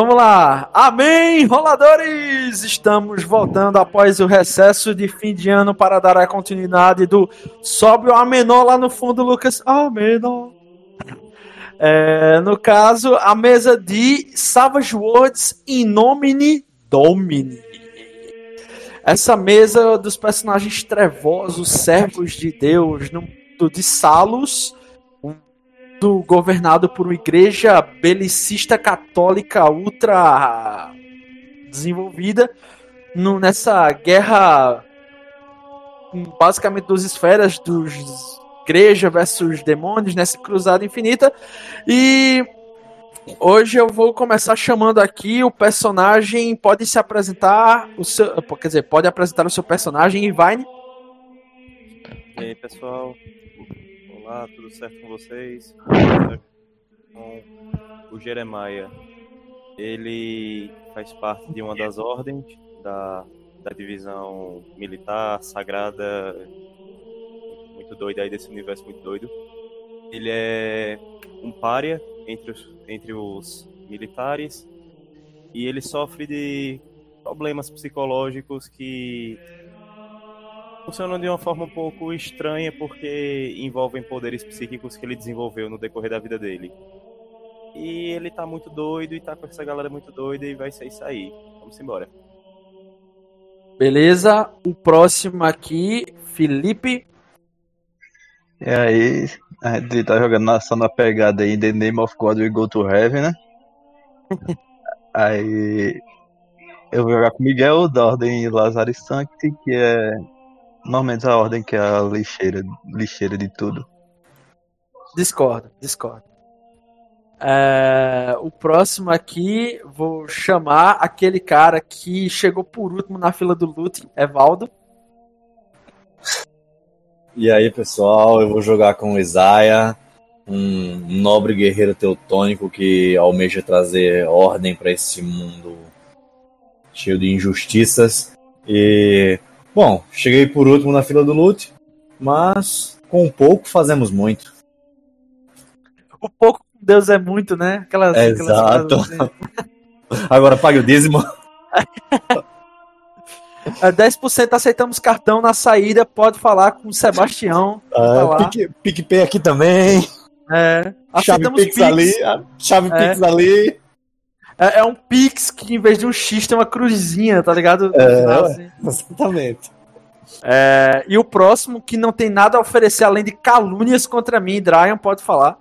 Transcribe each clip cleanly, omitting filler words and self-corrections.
Vamos lá! Amém, roladores! Estamos voltando após o recesso de fim de ano para dar a continuidade do Sobe o Amenor lá no fundo, Lucas. Amenor! No caso, a mesa de Savage Worlds In Nomine Domini. Essa mesa dos personagens trevosos, servos de Deus, no mundo de Salus, governado por uma igreja belicista católica ultra desenvolvida nessa guerra basicamente duas esferas, dos igreja versus demônios, nessa cruzada infinita. E hoje eu vou começar chamando aqui o personagem, pode se apresentar o seu, quer dizer, pode apresentar o seu personagem, Ivine. E aí, pessoal, olá, tudo certo com vocês? Com o Jeremiah, ele faz parte de uma das ordens da divisão militar sagrada, muito doida aí, desse universo muito doido. Ele é um pária entre os militares e ele sofre de problemas psicológicos que funcionam de uma forma um pouco estranha, porque envolvem poderes psíquicos que ele desenvolveu no decorrer da vida dele. E ele tá muito doido e tá com essa galera muito doida e vai sair Vamos embora. Beleza, o próximo aqui, Felipe. E aí, a gente tá jogando só na pegada aí, The Name of God We Go to Heaven, né? Aí eu vou jogar com o Miguel, da Ordem Lazare Sancti, que é normalmente a ordem que é a lixeira de tudo. Discordo. O próximo aqui, vou chamar aquele cara que chegou por último na fila do loot, Evaldo. E aí, pessoal, eu vou jogar com o Isaiah, um nobre guerreiro teutônico que almeja trazer ordem para esse mundo cheio de injustiças. E... bom, cheguei por último na fila do loot, mas com pouco fazemos muito. O pouco com Deus é muito, né? Exato. Agora pague o dízimo. 10% aceitamos cartão na saída, pode falar com o Sebastião. PicPay aqui também. Aceitamos Pix ali. Pix ali. É um pix que em vez de um X tem uma cruzinha, tá ligado? Assim. Exatamente. E o próximo, que não tem nada a oferecer além de calúnias contra mim, Dryan, pode falar.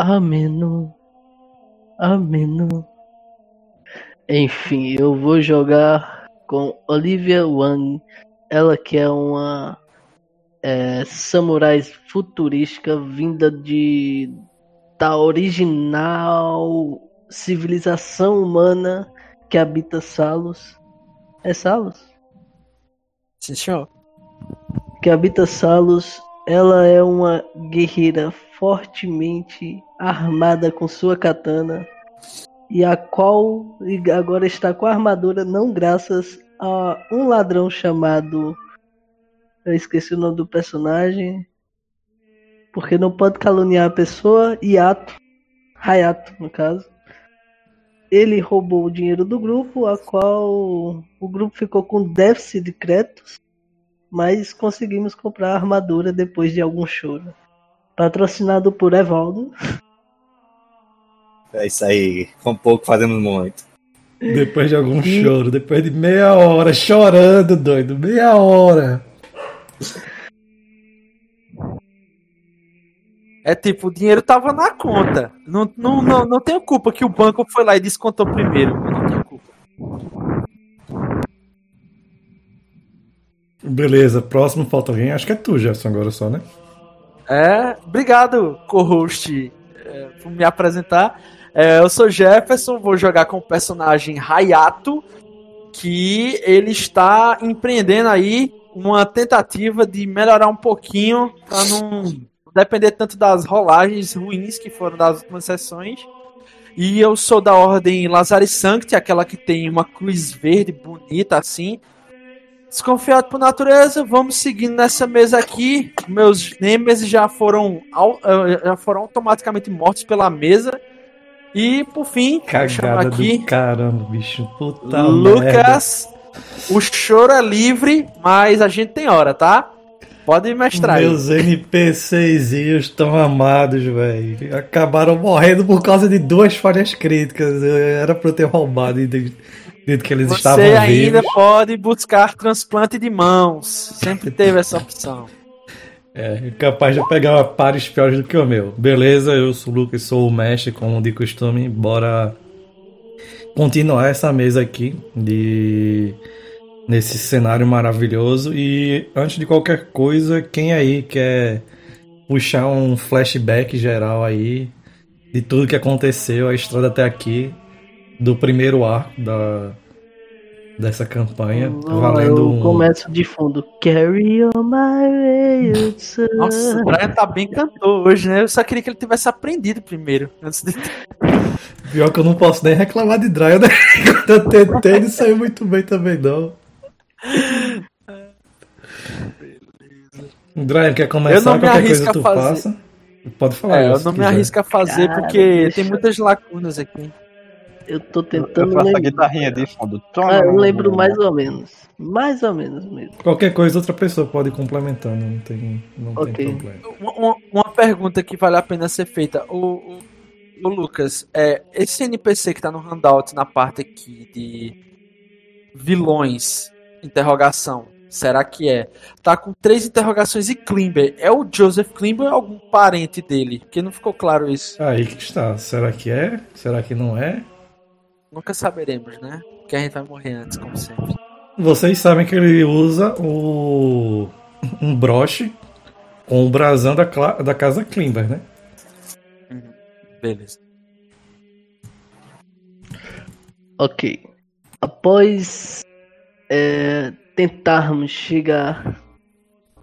Ameno. Enfim, eu vou jogar com Olivia Wang. Ela que é uma samurai futurística vinda da original civilização humana que habita Salus. É Salus? Sim, senhor. Que habita Salus. Ela é uma guerreira fortemente armada com sua katana, e a qual agora está com a armadura não graças a um ladrão chamado... eu esqueci o nome do personagem, porque não pode caluniar a pessoa. Hayato, no caso. Ele roubou o dinheiro do grupo, a qual o grupo ficou com déficit de créditos, mas conseguimos comprar a armadura depois de algum choro. Patrocinado por Evaldo. É isso aí, com pouco fazemos muito. Depois de algum choro, depois de meia hora, chorando, doido, meia hora. É tipo, o dinheiro tava na conta. Não tenho culpa que o banco foi lá e descontou primeiro. Eu não tenho culpa. Beleza, próximo, falta alguém. Acho que é tu, Jefferson, agora só, né? Obrigado, co-host, por me apresentar. Eu sou Jefferson, vou jogar com o personagem Hayato, que ele está empreendendo aí uma tentativa de melhorar um pouquinho pra não depender tanto das rolagens ruins que foram das últimas sessões. E eu sou da Ordem Lazare Sancti, aquela que tem uma cruz verde bonita assim. Desconfiado por natureza, vamos seguindo nessa mesa aqui. Meus nêmesis já foram automaticamente mortos pela mesa. E, por fim, chamar aqui... Caramba, bicho. Puta Lucas, merda. O choro é livre, mas a gente tem hora, tá? Pode mestrar. Meus NPCzinhos tão amados, velho. Acabaram morrendo por causa de duas falhas críticas. Era pra eu ter roubado dito que eles estavam vivos. Você ainda pode buscar transplante de mãos. Sempre teve essa opção. É, capaz de pegar pares piores do que o meu. Beleza, eu sou o Lucas, sou o mestre, como de costume. Bora continuar essa mesa aqui nesse cenário maravilhoso. E antes de qualquer coisa, quem aí quer puxar um flashback geral aí de tudo que aconteceu, a estrada até aqui, do primeiro arco dessa campanha, valendo eu começo de fundo. Carry on my way. Nossa, o Brian tá bem cantor hoje, né? Eu só queria que ele tivesse aprendido primeiro. Antes de... Pior que eu não posso nem reclamar de Brian, né? Eu tentei, ele saiu muito bem também, não. Beleza. Brian, quer começar? Qualquer coisa tu passa. Pode falar. Eu não me arrisco a fazer porque tem muitas lacunas aqui. Eu tô tentando lembrar. Guitarrinha de fundo. Eu lembro mais ou menos. Mais ou menos mesmo. Qualquer coisa, outra pessoa pode complementar. Não tem problema. Uma pergunta que vale a pena ser feita. O Lucas, esse NPC que tá no handout na parte aqui de vilões, interrogação, será que é? Tá com 3 interrogações e Klimber. É o Joseph Klimber ou algum parente dele? Porque não ficou claro isso. Aí que está. Será que é? Será que não é? Nunca saberemos, né? Porque a gente vai morrer antes, como sempre. Vocês sabem que ele usa um broche com o brasão da casa Klimber, né? Uhum. Beleza. Ok. Após tentarmos chegar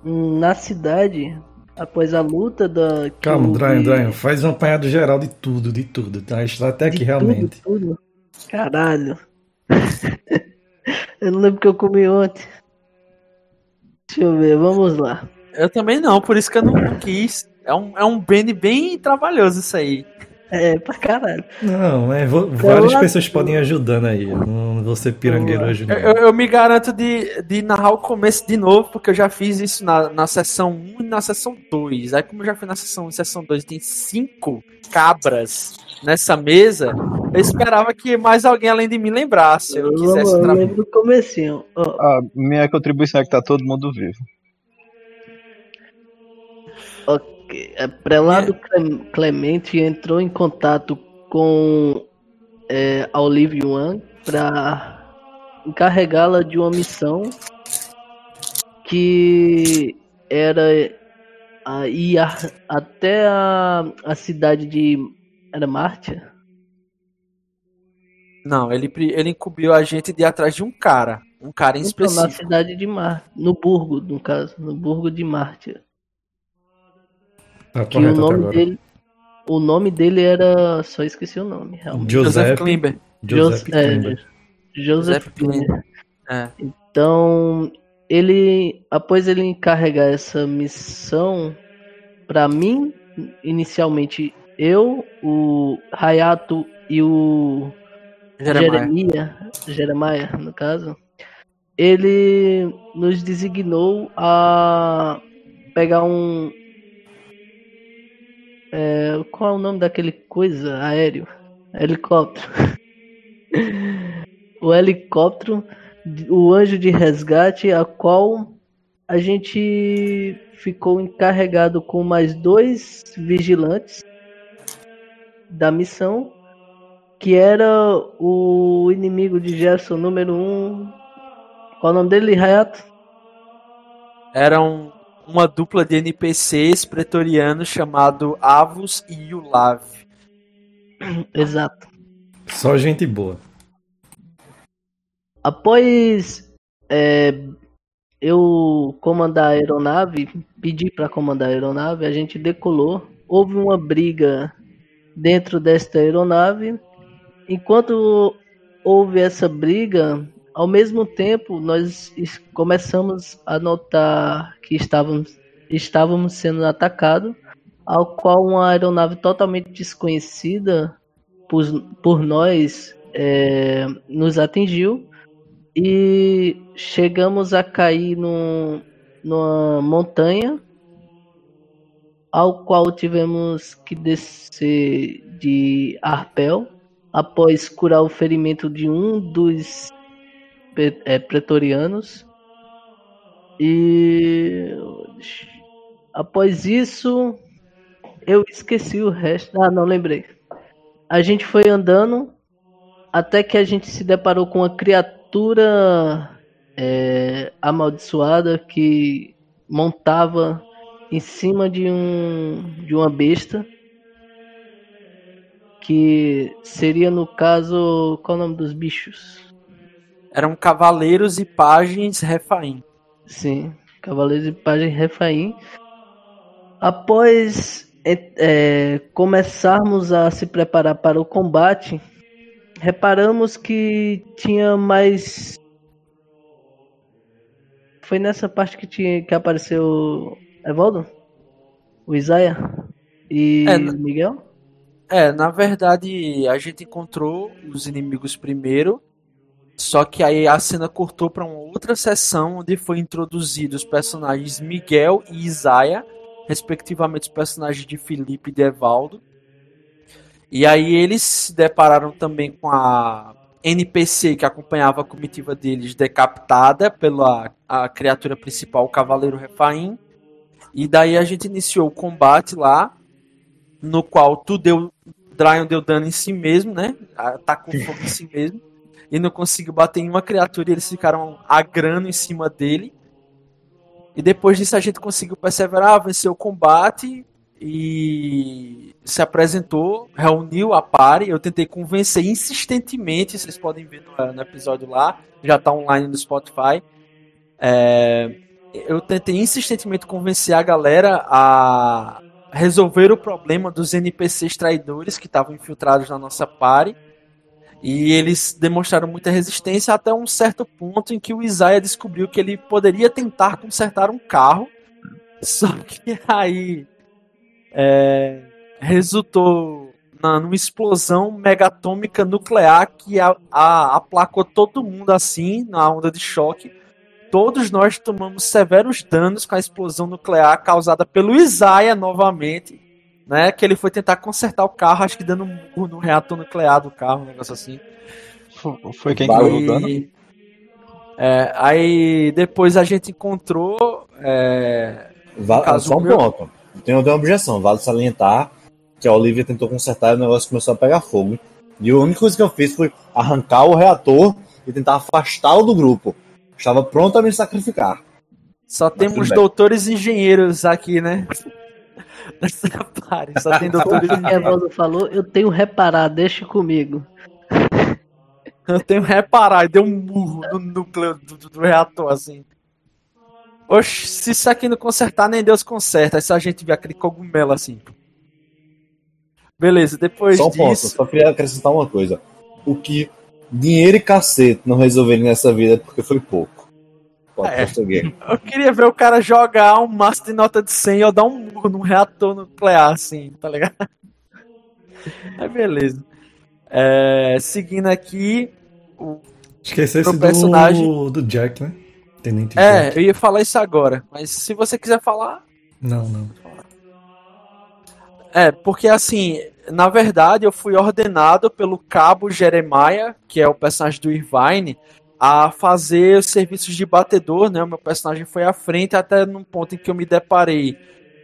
na cidade... Após a luta da... Calma, Drain, faz um apanhado geral de tudo. Tá? A estratégia realmente. Tudo. Caralho. Eu não lembro o que eu comi ontem. Deixa eu ver, vamos lá. Eu também não, por isso que eu não quis. É um band bem trabalhoso isso aí. É, pra caralho. Não, várias pessoas podem ir ajudando aí. Não vou ser pirangueiro hoje não. Eu me garanto de narrar o começo de novo, porque eu já fiz isso na sessão 1 e na sessão 2. Aí como eu já fui na sessão 1 e sessão 2, tem 5 cabras nessa mesa, eu esperava que mais alguém além de mim lembrasse. Eu quisesse lembro do comecinho. A minha contribuição é que tá todo mundo vivo. Ok. Prelado Clemente entrou em contato com a Olivia Wang para encarregá-la de uma missão que era ir até a cidade de... Era Mártia? Não, ele incumbiu a gente de ir atrás de um cara em específico. Na cidade de Mártia, no burgo de Mártia. Tá correto, o nome dele, era... Só esqueci o nome, realmente. Joseph Klimber. Joseph Klimber. É. Então, após ele encarregar essa missão, pra mim, inicialmente, eu, o Hayato e o Jeremiah, no caso, ele nos designou a pegar um... qual é o nome daquele coisa aéreo? Helicóptero. O helicóptero, o anjo de resgate, a qual a gente ficou encarregado com mais 2 vigilantes da missão, que era o inimigo de Gerson número 1. Qual é o nome dele, Hayato? Era uma dupla de NPCs pretorianos chamado Avos e Yulav. Exato. Só gente boa. Após eu comandar a aeronave, pedi para comandar a aeronave, a gente decolou. Houve uma briga dentro desta aeronave. Enquanto houve essa briga... Ao mesmo tempo, nós começamos a notar que estávamos sendo atacados, ao qual uma aeronave totalmente desconhecida por nós nos atingiu e chegamos a cair numa montanha, ao qual tivemos que descer de arpel após curar o ferimento de um dos pretorianos. E após isso, eu esqueci o resto. Ah, não, lembrei. A gente foi andando até que a gente se deparou com uma criatura amaldiçoada que montava em cima de uma besta, que seria, no caso, qual é o nome dos bichos? Eram Cavaleiros e Pagens Refaim. Sim, Cavaleiros e Pagens Refaim. Após começarmos a se preparar para o combate, reparamos que tinha mais... Foi nessa parte que apareceu... Evaldo? O Isaia? E Miguel? Na verdade, a gente encontrou os inimigos primeiro, só que aí a cena cortou para uma outra sessão onde foi introduzido os personagens Miguel e Isaia, respectivamente os personagens de Felipe e de Evaldo. E aí eles se depararam também com a NPC que acompanhava a comitiva deles, decapitada pela a criatura principal, o Cavaleiro Refaim. E daí a gente iniciou o combate lá, no qual Dryon deu dano em si mesmo, né? Atacou fogo em si mesmo. E não conseguiu bater em uma criatura e eles ficaram agrando em cima dele. E depois disso a gente conseguiu perseverar, venceu o combate e se apresentou, reuniu a party. Eu tentei convencer insistentemente, vocês podem ver no episódio lá, já tá online no Spotify. Eu tentei insistentemente convencer a galera a resolver o problema dos NPCs traidores que estavam infiltrados na nossa party. E eles demonstraram muita resistência até um certo ponto em que o Isaiah descobriu que ele poderia tentar consertar um carro. Só que aí resultou numa explosão megatômica nuclear que aplacou todo mundo assim, na onda de choque. Todos nós tomamos severos danos com a explosão nuclear causada pelo Isaiah novamente, né? Que ele foi tentar consertar o carro, acho que dando um burro no reator nuclear do carro, um negócio assim. Foi quem deu o dano? Aí depois a gente encontrou... Só um ponto. Tenho uma objeção, vale salientar que a Olivia tentou consertar e o negócio começou a pegar fogo. E a única coisa que eu fiz foi arrancar o reator e tentar afastá-lo do grupo. Estava pronto a me sacrificar. Só temos doutores e engenheiros aqui, né? Só tem doutores e engenheiros. O Evaldo falou, eu tenho reparar, deixa comigo. Eu tenho reparar, e deu um murro no núcleo do reator, assim. Oxe, se isso aqui não consertar, nem Deus conserta. Aí só a gente vê aquele cogumelo, assim. Beleza, depois disso... Só um ponto, só queria acrescentar uma coisa. O que... Dinheiro e cacete não resolveram nessa vida porque foi pouco. Eu queria ver o cara jogar um máximo de nota de 100 e eu dar um murro num reator nuclear, assim, tá ligado? Aí beleza. Seguindo aqui. Esqueceu esse personagem do Jack, né? Tenente Jack. Eu ia falar isso agora, mas se você quiser falar. Não. Porque assim. Na verdade, eu fui ordenado pelo Cabo Jeremiah, que é o personagem do Irvine, a fazer os serviços de batedor, né? O meu personagem foi à frente, até num ponto em que eu me deparei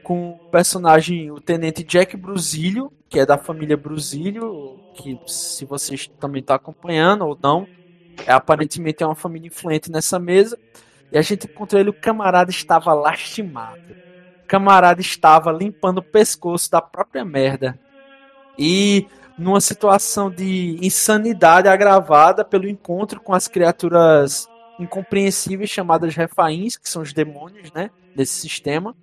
com o personagem, o Tenente Jack Brusilio, que é da família Brusilio, que se vocês também estão acompanhando ou não, aparentemente é uma família influente nessa mesa. E a gente encontrou ele, o camarada estava lastimado. O camarada estava limpando o pescoço da própria merda. E numa situação de insanidade agravada pelo encontro com as criaturas incompreensíveis chamadas Refaíns, que são os demônios, né, desse sistema.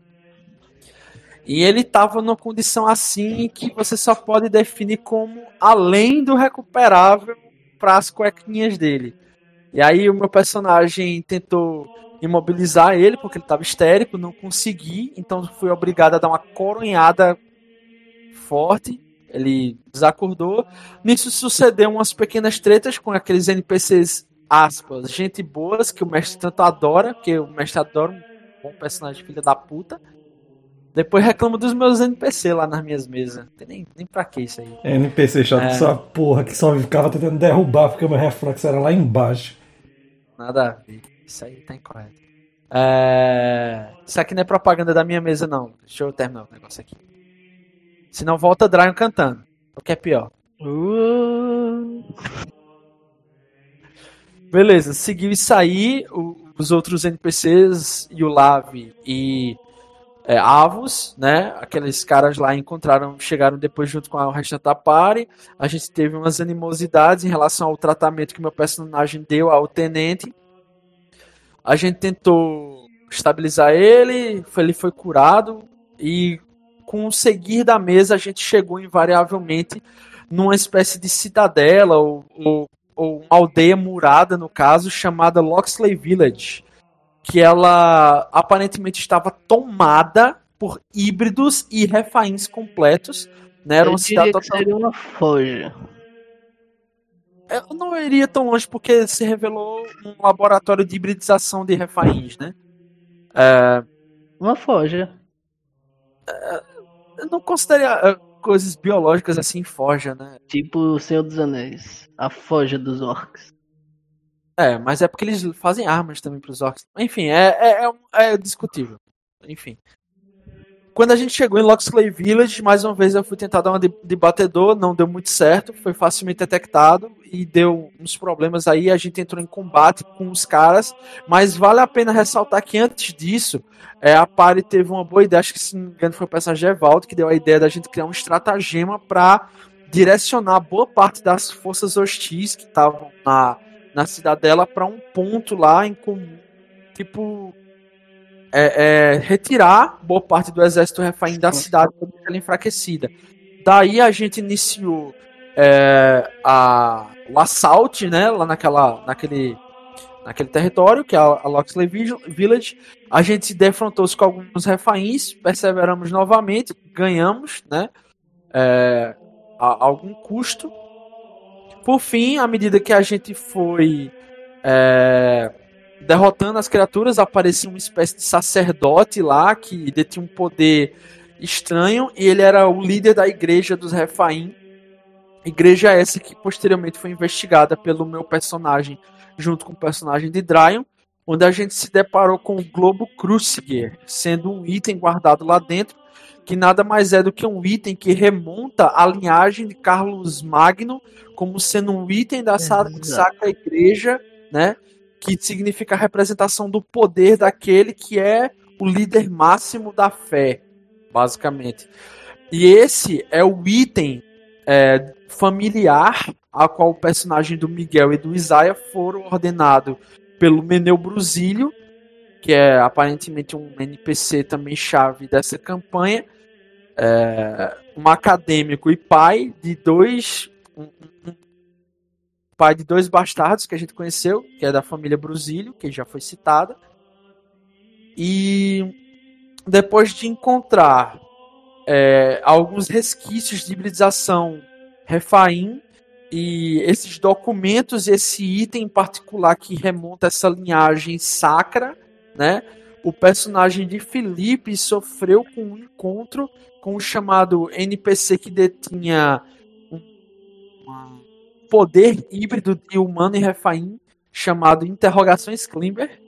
E ele estava numa condição assim que você só pode definir como além do recuperável para as cuequinhas dele. E aí o meu personagem tentou imobilizar ele porque ele estava histérico, não consegui, então fui obrigado a dar uma coronhada forte. Ele desacordou. Nisso sucedeu umas pequenas tretas com aqueles NPCs, aspas, gente boas, que o mestre tanto adora, porque o mestre adora um bom personagem filha da puta. Depois reclamo dos meus NPC lá nas minhas mesas. Não tem nem pra que isso aí. NPC chato, essa porra que só ficava tentando derrubar porque meu reflexo era lá embaixo. Nada a ver. Isso aí tá incorreto. Isso aqui não é propaganda da minha mesa, não. Deixa eu terminar o negócio aqui. Se não, volta Dragon cantando. O que é pior. Beleza, seguiu isso aí. Os outros NPCs, Yulav e... Avos, né? Aqueles caras lá chegaram depois junto com o restante da party. A gente teve umas animosidades em relação ao tratamento que meu personagem deu ao tenente. A gente tentou estabilizar ele, ele foi curado e com o seguir da mesa a gente chegou invariavelmente numa espécie de cidadela ou uma aldeia murada, no caso, chamada Locksley Village, que ela aparentemente estava tomada por híbridos e refaíns completos, né? Era uma cidade total... uma folha. Eu não iria tão longe porque se revelou um laboratório de hibridização de refaíns, né? Uma forja. Eu não consideraria coisas biológicas assim forja, né? Tipo o Senhor dos Anéis, a forja dos orcs. Mas é porque eles fazem armas também pros orcs. Enfim, é discutível. Enfim. Quando a gente chegou em Locksley Village, mais uma vez eu fui tentar dar uma de batedor, não deu muito certo, foi facilmente detectado e deu uns problemas aí, a gente entrou em combate com os caras, mas vale a pena ressaltar que antes disso, a party teve uma boa ideia, acho que se não me engano foi o passageiro Evaldo, que deu a ideia da gente criar um estratagema para direcionar boa parte das forças hostis que estavam na cidadela para um ponto lá em comum, tipo retirar boa parte do exército refaim da cidade para deixar ela enfraquecida. Daí a gente iniciou o assalto, né, lá naquele território que é a Locksley Village. A gente defrontou-se com alguns refaíns, perseveramos novamente, ganhamos, né, a algum custo. Por fim, à medida que a gente foi derrotando as criaturas, aparecia uma espécie de sacerdote lá que detinha um poder estranho e ele era o líder da igreja dos Refaim. Igreja essa que posteriormente foi investigada pelo meu personagem junto com o personagem de Dryon, onde a gente se deparou com o Globo Cruciger, sendo um item guardado lá dentro, que nada mais é do que um item que remonta à linhagem de Carlos Magno, como sendo um item da Sacra Igreja, né, que significa a representação do poder daquele que é o líder máximo da fé, basicamente. E esse é o item familiar a qual o personagem do Miguel e do Isaiah foram ordenados pelo Meneu Brusilio, que é aparentemente um NPC também chave dessa campanha, um acadêmico e pai de dois bastardos que a gente conheceu, que é da família Brusilio, que já foi citada. E depois de encontrar alguns resquícios de hibridização refaim e esses documentos, esse item em particular que remonta a essa linhagem sacra, né, o personagem de Felipe sofreu com um encontro com o chamado NPC que detinha um poder híbrido de humano e refaim chamado Interrogações Klimber,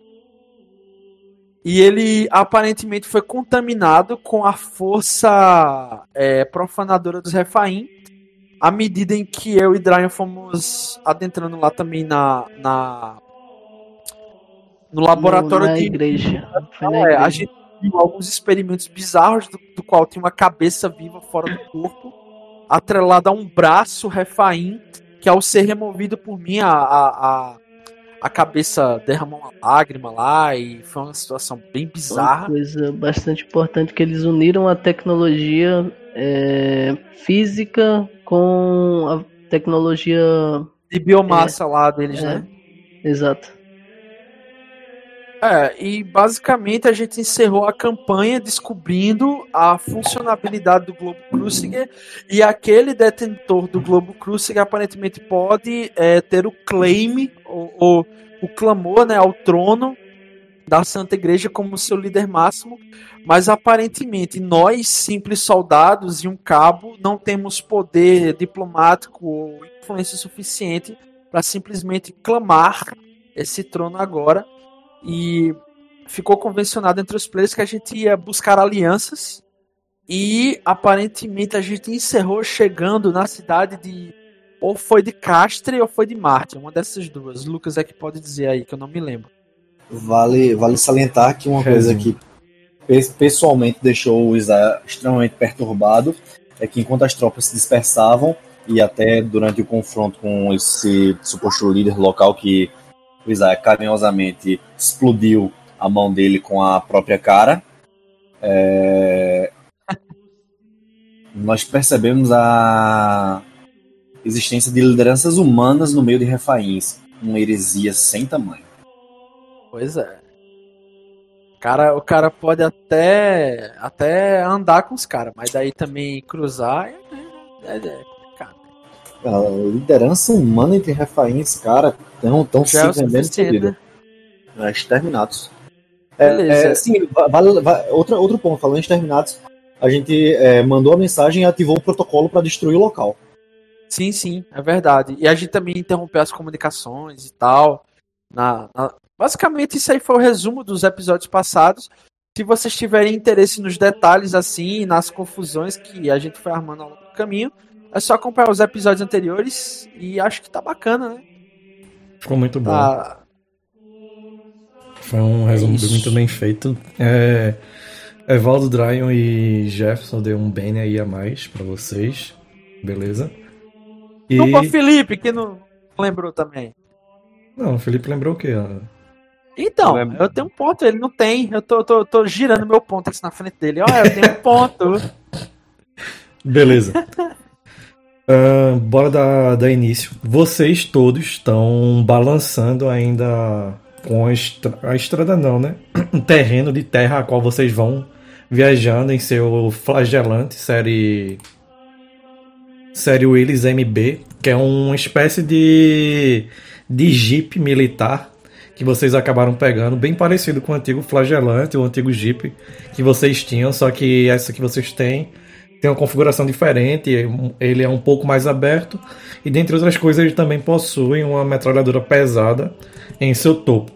e ele aparentemente foi contaminado com a força profanadora dos refaim. À medida em que eu e Dryon fomos adentrando lá também no laboratório da igreja. A gente viu alguns experimentos bizarros, do qual tem uma cabeça viva fora do corpo, atrelada a um braço refaim, que ao ser removido por mim, a cabeça derramou uma lágrima lá, e foi uma situação bem bizarra. Uma coisa bastante importante, que eles uniram a tecnologia física com a tecnologia... de biomassa lá deles, né? Exato. É, e basicamente a gente encerrou a campanha descobrindo a funcionabilidade do Globo Cruciger, e aquele detentor do Globo Cruciger aparentemente pode ter o claim, ou o clamor, né, ao trono da Santa Igreja como seu líder máximo, mas aparentemente nós, simples soldados e um cabo, não temos poder diplomático ou influência suficiente para simplesmente clamar esse trono agora. E ficou convencionado entre os players que a gente ia buscar alianças, e aparentemente a gente encerrou chegando na cidade de, ou foi de Castre ou foi de Mártia, uma dessas duas. Lucas é que pode dizer aí, que eu não me lembro. Vale salientar que uma coisa que pessoalmente deixou o Isaiah extremamente perturbado é que, enquanto as tropas se dispersavam, e até durante o confronto com esse suposto líder local que o Isaiah carinhosamente explodiu a mão dele com a própria cara, nós percebemos a existência de lideranças humanas no meio de Refaíns, uma heresia sem tamanho. Pois é. O cara pode até andar com os caras, mas daí também cruzar é complicado. A liderança humana entre Refaíns, cara, estão se vendendo de vida. Exterminados. Sim, outro ponto, falando em exterminados, a gente mandou a mensagem e ativou o protocolo para destruir o local. Sim, é verdade. E a gente também interrompeu as comunicações e tal, Basicamente, isso aí foi o resumo dos episódios passados. Se vocês tiverem interesse nos detalhes, assim, nas confusões que a gente foi armando ao longo do caminho, é só acompanhar os episódios anteriores, e acho que tá bacana, né? Ficou muito bom. Foi um resumo muito bem feito. Evaldo, Dryon e Jefferson deu um bem aí a mais pra vocês. Beleza? Desculpa, Felipe, que não lembrou também. Não, o Felipe lembrou o quê? Então, eu tenho um ponto, ele não tem. Eu tô girando meu ponto aqui na frente dele. Olha, eu tenho um ponto. Beleza. Bora dar início. Vocês todos estão balançando ainda com a estrada, não, né? Um terreno de terra a qual vocês vão viajando em seu flagelante série Willys MB, que é uma espécie de jipe militar que vocês acabaram pegando, bem parecido com o antigo flagelante, o antigo Jeep que vocês tinham, só que essa que vocês têm tem uma configuração diferente, ele é um pouco mais aberto, e dentre outras coisas ele também possui uma metralhadora pesada em seu topo.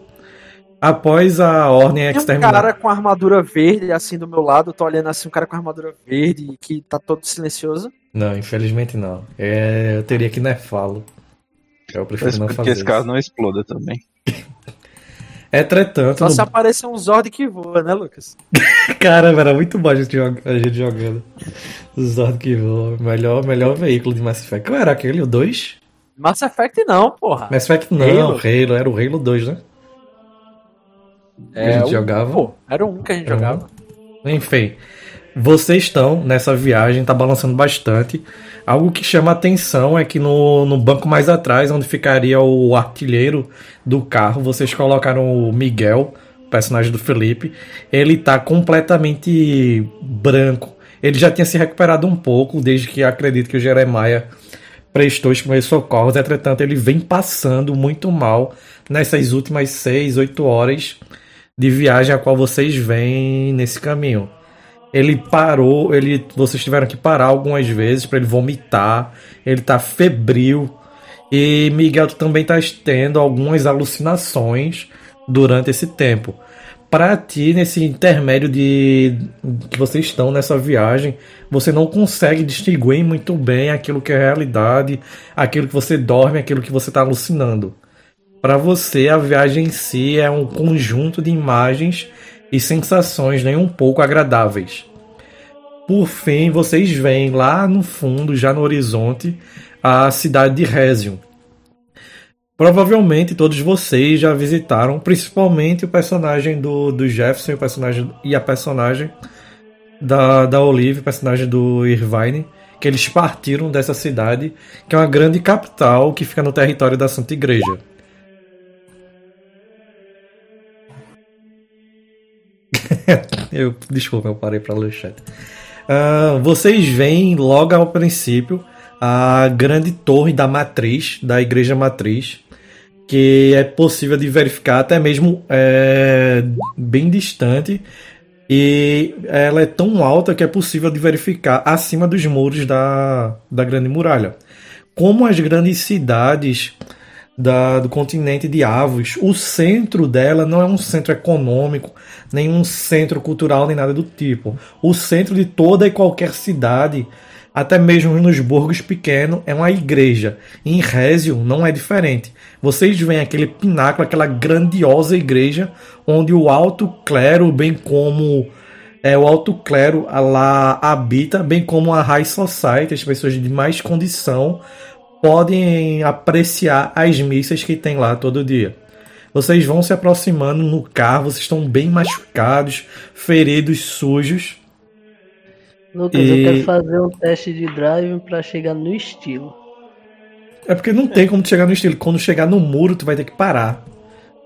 Após a ordem exterminar... Tem um cara com armadura verde, assim, do meu lado, eu tô olhando assim, um cara com armadura verde, que tá todo silencioso. Não, infelizmente não. Eu teria que nefá-lo. Eu prefiro não fazer que esse caso não exploda também. Entretanto... Só se aparecer um Zord que voa, né, Lucas? Caramba, era muito bom a gente jogando os Zord que voa. Melhor veículo de Mass Effect. Qual era aquele? O 2? Mass Effect não, porra. Mass Effect não, Halo. Era o Halo 2, né? Que a gente jogava. Pô, era o 1 que a gente jogava. Enfim, vocês estão nessa viagem, tá balançando bastante. Algo que chama a atenção é que no banco mais atrás, onde ficaria o artilheiro do carro, vocês colocaram o Miguel, personagem do Felipe. Ele tá completamente branco. Ele já tinha se recuperado um pouco, desde que, acredito que o Jeremiah prestou os primeiros socorros. Entretanto, ele vem passando muito mal nessas últimas 6, 8 horas de viagem a qual vocês vêm nesse caminho. Ele parou, vocês tiveram que parar algumas vezes para ele vomitar, ele tá febril, e Miguel também tá tendo algumas alucinações durante esse tempo. Para ti, nesse intermédio de que vocês estão nessa viagem, você não consegue distinguir muito bem aquilo que é realidade, aquilo que você dorme, aquilo que você tá alucinando. Para você, a viagem em si é um conjunto de imagens e sensações nem um pouco agradáveis. Por fim, vocês veem lá no fundo, já no horizonte, a cidade de Hesion. Provavelmente todos vocês já visitaram, principalmente o personagem do Jefferson e a personagem da Olive, personagem do Irvine, que eles partiram dessa cidade, que é uma grande capital que fica no território da Santa Igreja. Desculpa, eu parei para ler o chat. Vocês veem logo ao princípio a grande torre da matriz, da igreja matriz, que é possível de verificar até mesmo bem distante, e ela é tão alta que é possível de verificar acima dos muros da grande muralha. Como as grandes cidades do continente de Avos, o centro dela não é um centro econômico, nem um centro cultural, nem nada do tipo. O centro de toda e qualquer cidade, até mesmo nos burgos pequenos, é uma igreja. Em Hesion não é diferente. Vocês veem aquele pináculo, aquela grandiosa igreja, onde o alto clero, bem como o alto clero lá habita, bem como a high society, as pessoas de mais condição, podem apreciar as missas que tem lá todo dia. Vocês vão se aproximando no carro, vocês estão bem machucados, feridos, sujos. Lucas, eu quero fazer um teste de driving para chegar no estilo. É porque não tem como chegar no estilo. Quando chegar no muro, tu vai ter que parar.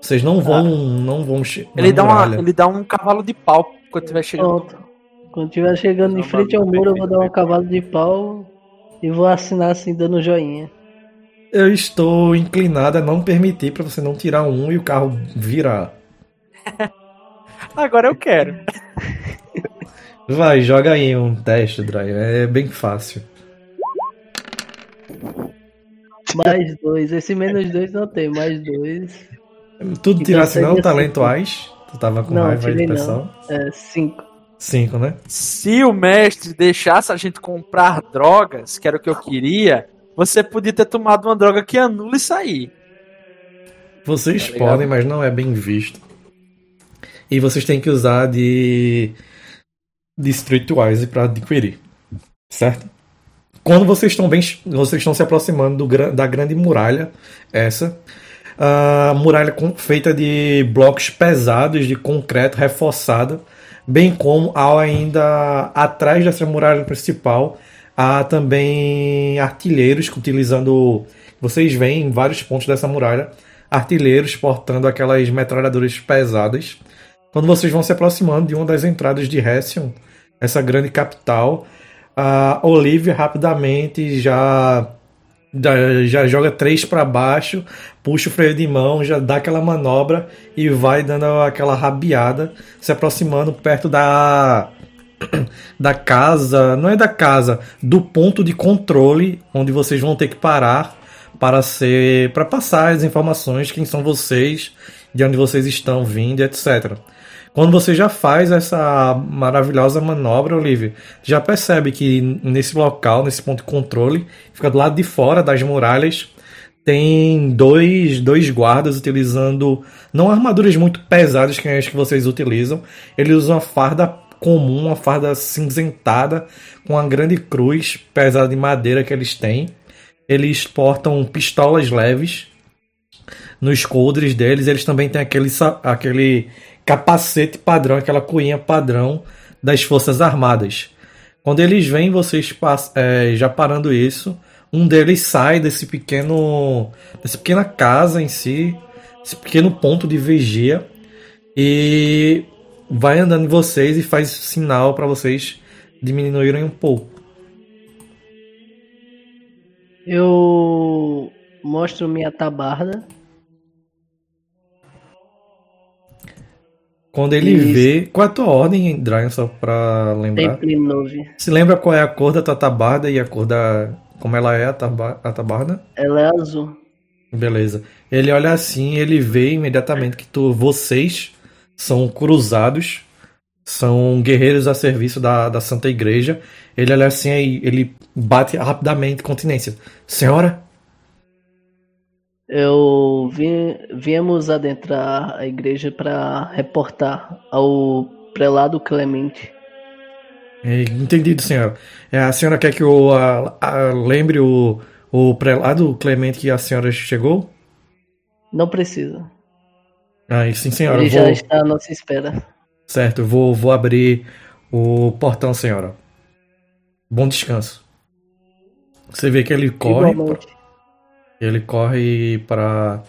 Vocês não vão chegar. Ele dá um cavalo de pau quando tiver chegando. Pronto. Quando tiver chegando em frente ao muro, eu vou dar um cavalo de pau e vou assinar assim, dando joinha. Eu estou inclinado a não permitir para você não tirar um e o carro virar. Agora eu quero. Vai, joga aí um teste, Drive. É bem fácil. Mais dois. Esse -2 não tem, mais dois. Tu tirasse não o talento AIS? Tu tava com raiva de pressão? É, 5, né? Se o mestre deixasse a gente comprar drogas, que era o que eu queria, você podia ter tomado uma droga que anula isso aí. Vocês podem, mas não é bem visto. E vocês têm que usar de Streetwise para adquirir, certo? Quando vocês estão se aproximando da grande muralha, muralha feita de blocos pesados de concreto reforçada, bem como ainda atrás dessa muralha principal há também artilheiros utilizando, vocês veem em vários pontos dessa muralha, artilheiros portando aquelas metralhadoras pesadas. Quando vocês vão se aproximando de uma das entradas de Hesion, essa grande capital, a Olivia rapidamente já joga 3 para baixo, puxa o freio de mão, já dá aquela manobra e vai dando aquela rabiada, se aproximando perto da casa, não é da casa, do ponto de controle, onde vocês vão ter que parar para passar as informações, quem são vocês, de onde vocês estão vindo, etc. Quando você já faz essa maravilhosa manobra, Olivia, já percebe que nesse local, nesse ponto de controle, fica do lado de fora das muralhas, tem dois guardas utilizando, não armaduras muito pesadas que é as que vocês utilizam, eles usam uma farda comum, uma farda cinzentada, com uma grande cruz pesada de madeira que eles têm. Eles portam pistolas leves nos coldres deles, eles também têm aquele capacete padrão, aquela coinha padrão das Forças Armadas. Quando eles veem vocês já parando isso, um deles sai dessa pequena casa em si, desse pequeno ponto de vigia, e vai andando em vocês e faz sinal para vocês diminuírem um pouco. Eu mostro minha tabarda. Quando ele vê... Qual é a tua ordem, Dragon, só pra lembrar? Templo 9. Se lembra qual é a cor da tua tabarda e a cor da... Como ela é a tabarda? Ela é azul. Beleza. Ele olha assim, ele vê imediatamente que vocês são cruzados, são guerreiros a serviço da Santa Igreja. Ele olha assim e ele bate rapidamente continência. Senhora? Viemos adentrar a igreja para reportar ao Prelado Clemente. Entendido, senhora. A senhora quer que eu lembre o Prelado Clemente que a senhora chegou? Não precisa. Sim, senhora. Ele já está à nossa espera. Certo, vou abrir o portão, senhora. Bom descanso. Você vê que ele corre... Ele corre para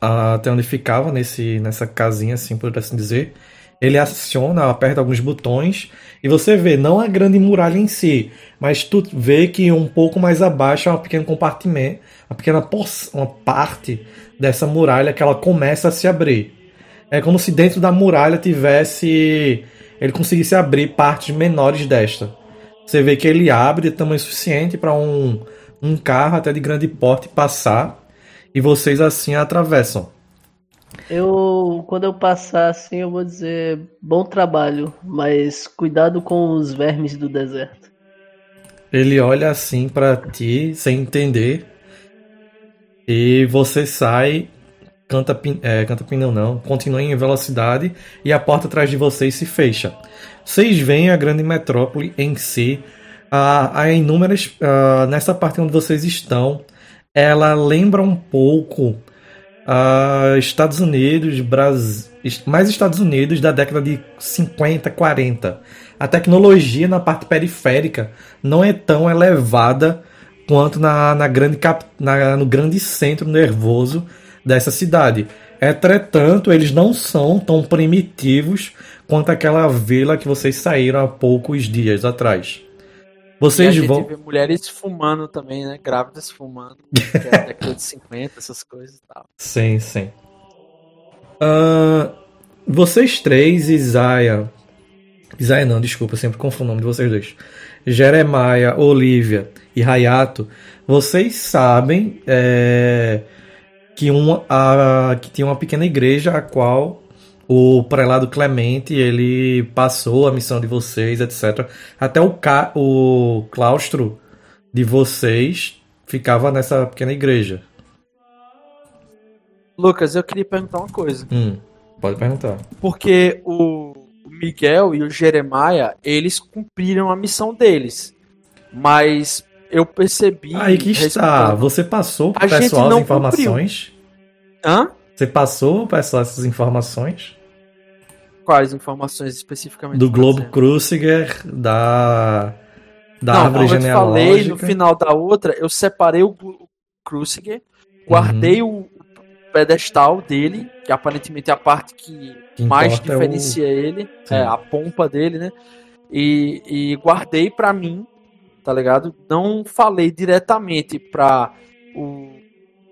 até onde ficava, nessa casinha, assim, por assim dizer. Ele aciona, aperta alguns botões e você vê não a grande muralha em si, mas tu vê que um pouco mais abaixo é um pequeno compartimento, uma pequena porção, uma parte dessa muralha que ela começa a se abrir. É como se dentro da muralha tivesse... ele conseguisse abrir partes menores desta. Você vê que ele abre de tamanho suficiente para um carro até de grande porte passar e vocês assim atravessam. Quando eu passar assim, eu vou dizer bom trabalho, mas cuidado com os vermes do deserto. Ele olha assim pra ti, sem entender, e você sai, canta pneu não, continua em velocidade e a porta atrás de vocês se fecha. Vocês veem a grande metrópole em si, há inúmeras, nessa parte onde vocês estão, ela lembra um pouco... Estados Unidos, Brasil, mais Estados Unidos da década de 50, 40. A tecnologia na parte periférica não é tão elevada quanto no grande centro nervoso dessa cidade. Entretanto, eles não são tão primitivos quanto aquela vila que vocês saíram há poucos dias atrás. Vocês vão... Vê mulheres fumando também, né? Grávidas fumando. Que é a década de 50, essas coisas e tal. Sim, sim. Vocês três, Isaiah não, desculpa, eu sempre confundo o nome de vocês dois. Jeremiah, Olivia e Hayato. Vocês sabem que tinha uma pequena igreja a qual... o Prelado Clemente, ele passou a missão de vocês, etc. Até o claustro de vocês ficava nessa pequena igreja. Lucas, eu queria perguntar uma coisa. Pode perguntar. Porque o Miguel e o Jeremiah, eles cumpriram a missão deles. Mas eu percebi... Aí que está. Você passou para o pessoal as informações? Hã? Você passou para essas informações? Quais informações especificamente? Do Globo Cruciger, da árvore genealógica. Eu falei no final da outra, eu separei o Cruciger, guardei o pedestal dele, que aparentemente é a parte que mais diferencia ele, a pompa dele, né? E guardei para mim, tá ligado? Não falei diretamente para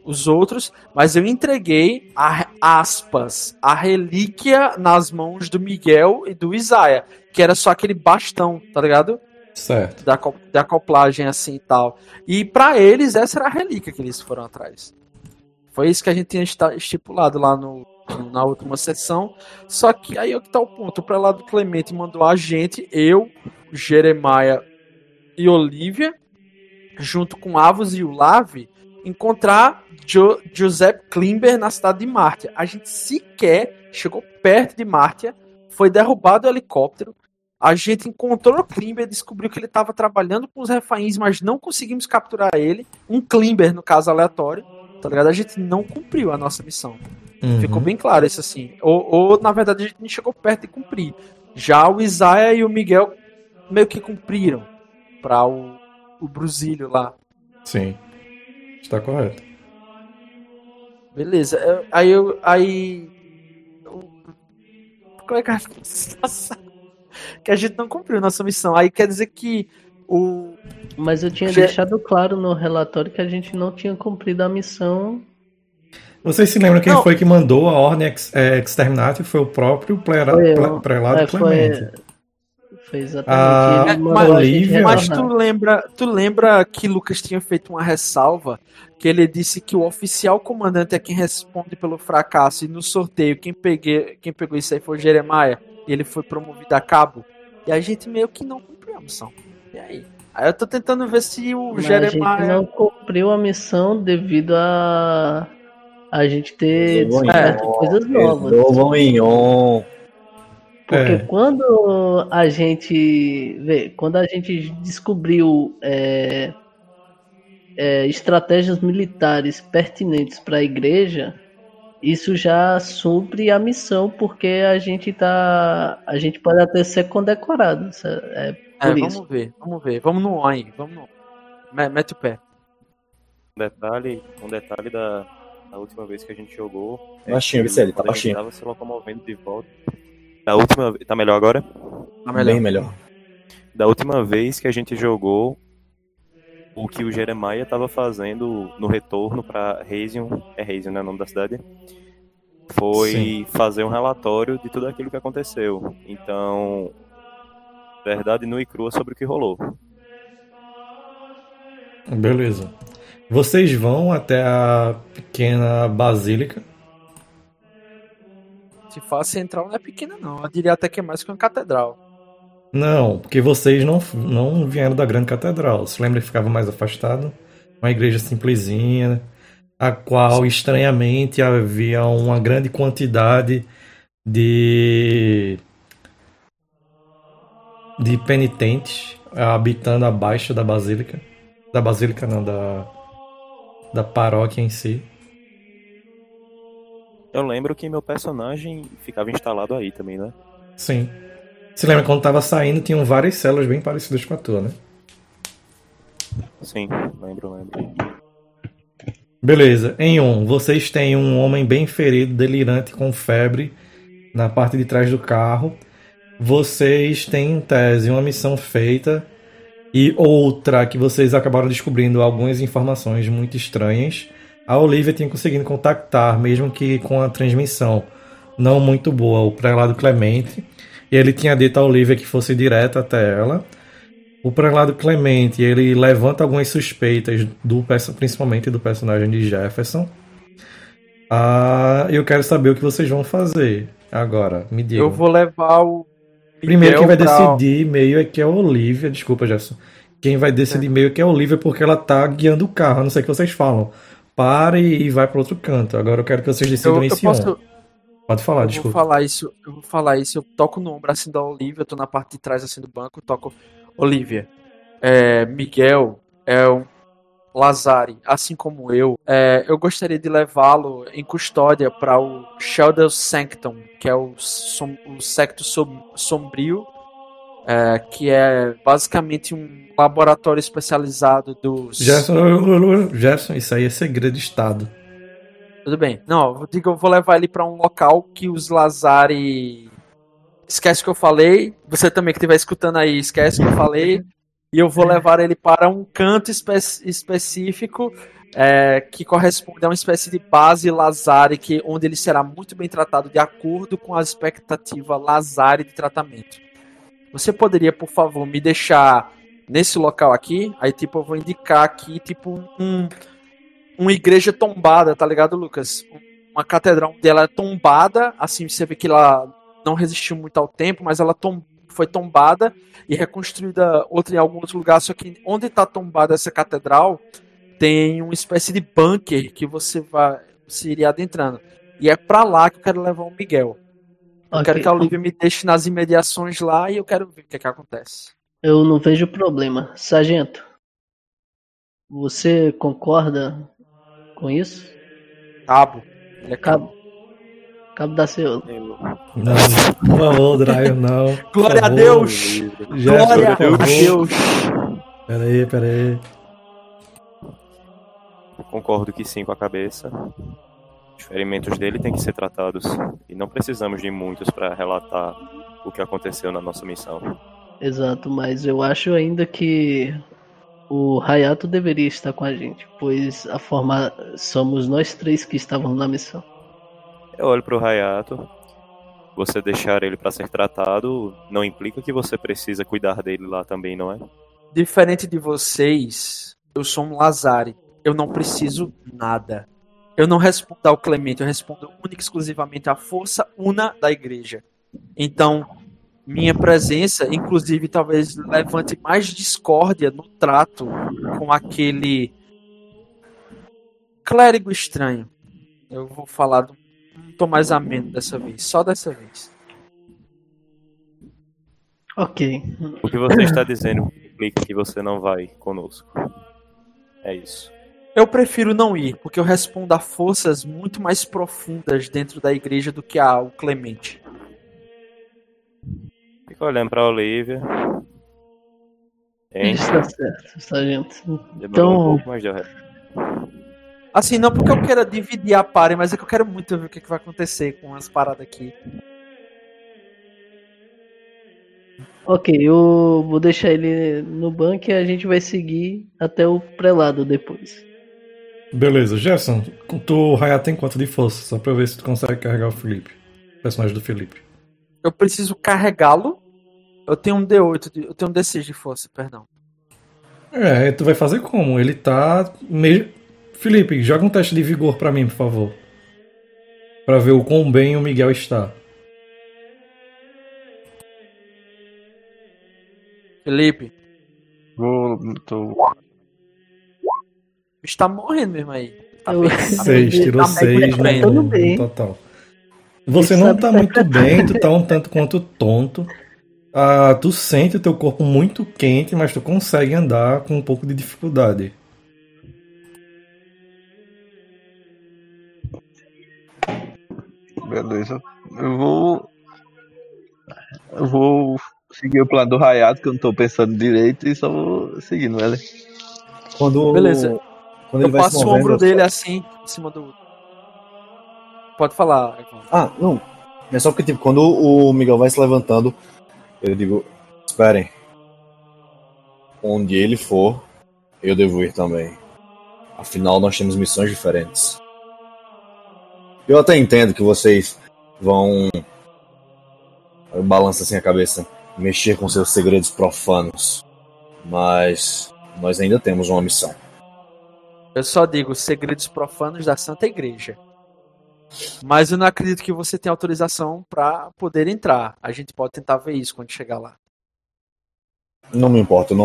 os outros, mas eu entreguei a relíquia nas mãos do Miguel e do Isaiah, que era só aquele bastão, tá ligado? Certo. Da acoplagem assim e tal. E pra eles, essa era a relíquia que eles foram atrás. Foi isso que a gente tinha estipulado lá na última sessão. Só que aí é que tá o ponto. O Prelado Clemente mandou a gente, eu, Jeremiah e Olivia, junto com Avos e o Lave, encontrar Joseph Klimber na cidade de Mártia. A gente sequer chegou perto de Mártia, foi derrubado o helicóptero, a gente encontrou o Klimber, descobriu que ele estava trabalhando com os refaíns, mas não conseguimos capturar ele, um Klimber, no caso, aleatório, tá ligado? A gente não cumpriu a nossa missão. Ficou bem claro isso assim. Ou, na verdade, a gente não chegou perto de cumprir. Já o Isaiah e o Miguel meio que cumpriram para o Brusilio lá. Sim. Está correto. Beleza. Como é que que a gente não cumpriu nossa missão? Aí quer dizer que o... Mas eu tinha deixado claro no relatório que a gente não tinha cumprido a missão. Vocês se lembram quem foi que mandou a ordem exterminati? Foi o próprio Prelado Clemente. Foi exatamente ele. Mas tu lembra que Lucas tinha feito uma ressalva, que ele disse que o oficial comandante é quem responde pelo fracasso, e no sorteio quem pegou isso aí foi o Jeremiah, e ele foi promovido a cabo, e a gente meio que não cumpriu a missão. E aí eu tô tentando ver se o Jeremiah... A gente não cumpriu a missão devido a gente ter descoberto coisas novas. Porque quando a gente descobriu estratégias militares pertinentes para a igreja, isso já supre a missão, porque a gente pode até ser condecorado. Vamos ver, vamos no ONI, mete o pé. Um detalhe da última vez que a gente jogou, baixinho, ele estava se locomovendo de volta. Da última... Tá melhor agora? Tá melhor. Bem melhor. Da última vez que a gente jogou, o que o Jeremiah estava fazendo no retorno para Hesion, Hesion, né, o nome da cidade, foi Sim. fazer um relatório de tudo aquilo que aconteceu. Então, verdade nua e crua sobre o que rolou. Beleza. Vocês vão até a pequena basílica. Se for a central, não é pequena não. Eu diria até que é mais que uma catedral. Não, porque vocês não vieram da grande catedral. Você lembra que ficava mais afastado? Uma igreja simplesinha, a qual, estranhamente, havia uma grande quantidade de penitentes habitando abaixo da basílica. Da basílica não, da paróquia em si. Eu lembro que meu personagem ficava instalado aí também, né? Sim. Você lembra quando tava saindo, tinham várias células bem parecidas com a tua, né? Sim, lembro. Beleza. Em vocês têm um homem bem ferido, delirante, com febre, na parte de trás do carro. Vocês têm, em tese, uma missão feita e outra que vocês acabaram descobrindo algumas informações muito estranhas. A Olivia tinha conseguido contactar, mesmo que com a transmissão não muito boa, o Prelado Clemente. E ele tinha dito à Olivia que fosse direto até ela. O Prelado Clemente, ele levanta algumas suspeitas, principalmente do personagem de Jefferson. Ah, eu quero saber o que vocês vão fazer agora, me digam. Eu vou levar o... Primeiro quem vai decidir meio é que é a Olivia, desculpa Jefferson. Quem vai decidir meio que é a Olivia porque ela tá guiando o carro, a não ser que vocês falam. Pare e vai para outro canto. Agora eu quero que vocês decidam em cima. Pode falar, desculpa. Eu vou falar isso, eu toco no ombro assim da Olivia, eu tô na parte de trás assim do banco, eu toco. Olivia, Miguel é um Lazare, assim como eu. Eu gostaria de levá-lo em custódia para o Shadow Sanctum, que é o Sanctum Sombrio, que é basicamente um laboratório especializado dos... Jefferson, isso aí é segredo de Estado. Tudo bem. Não, eu vou levar ele pra um local que os Lazare... Esquece o que eu falei. Você também que estiver escutando aí, esquece o que eu falei. E eu vou levar ele para um canto específico que corresponde a uma espécie de base Lazare, onde ele será muito bem tratado de acordo com a expectativa Lazare de tratamento. Você poderia, por favor, me deixar nesse local aqui? Aí, tipo, eu vou indicar aqui, tipo, uma igreja tombada, tá ligado, Lucas? Uma catedral onde ela é tombada, assim você vê que ela não resistiu muito ao tempo, mas ela foi tombada e reconstruída em algum outro lugar, só que onde está tombada essa catedral, tem uma espécie de bunker que você iria adentrando. E é pra lá que eu quero levar o Miguel. Eu quero que a Olivia me deixe nas imediações lá e eu quero ver o que é que acontece. Eu não vejo problema. Sargento, você concorda com isso? Cabo. Ele é cabo. Cabo da Ceuta. Não, por favor, Draio, não. Glória a Deus! Glória a Deus! Peraí. Concordo que sim com a cabeça. Os ferimentos dele têm que ser tratados. E não precisamos de muitos para relatar o que aconteceu na nossa missão. Exato, mas eu acho ainda que o Hayato deveria estar com a gente, pois a forma somos nós três que estávamos na missão. Eu olho pro Hayato. Você deixar ele pra ser tratado não implica que você precisa cuidar dele lá também, não é? Diferente de vocês, eu sou um Lazare. Eu não preciso nada. Eu não respondo ao Clemente, eu respondo única e exclusivamente à força una da igreja. Então, minha presença, inclusive, talvez levante mais discórdia no trato com aquele clérigo estranho. Eu vou falar do... Não tô mais ameno dessa vez, só dessa vez. Ok. O que você está dizendo implica que você não vai conosco. É isso. Eu prefiro não ir, porque eu respondo a forças muito mais profundas dentro da igreja do que ao Clemente. Fico olhando pra Olivia. Hein? Isso tá certo, sargento. Então... um pouco mais de resto. Assim, não porque eu quero dividir a party, mas é que eu quero muito ver o que vai acontecer com as paradas aqui. Ok, eu vou deixar ele no banco e a gente vai seguir até o prelado depois. Beleza, Gerson, tu Raya tem 4 de força, só pra ver se tu consegue carregar o Felipe, o personagem do Felipe. Eu preciso carregá-lo. Eu tenho um D8, eu tenho um D6 de força, perdão. É, tu vai fazer como? Ele tá meio... Felipe, joga um teste de vigor pra mim, por favor. Pra ver o quão bem o Miguel está. Felipe. Está morrendo mesmo aí. Tá bem, tirou 6 no total. Você não tá muito bem, tu tá um tanto quanto tonto. Ah, tu sente o teu corpo muito quente, mas tu consegue andar com um pouco de dificuldade. Beleza. Eu vou seguir o plano do Raiado, que eu não tô pensando direito, e só vou seguindo, velho. Beleza. Quando ele vai passo se movendo, o ombro dele assim, em cima do... Pode falar. Ah, não. É só porque, tipo, quando o Miguel vai se levantando, eu digo, esperem. Onde ele for, eu devo ir também. Afinal, nós temos missões diferentes. Eu até entendo que vocês vão... Eu balanço assim a cabeça. Mexer com seus segredos profanos. Mas nós ainda temos uma missão. Eu só digo segredos profanos da Santa Igreja. Mas eu não acredito que você tenha autorização pra poder entrar. A gente pode tentar ver isso quando chegar lá. Não me importa, eu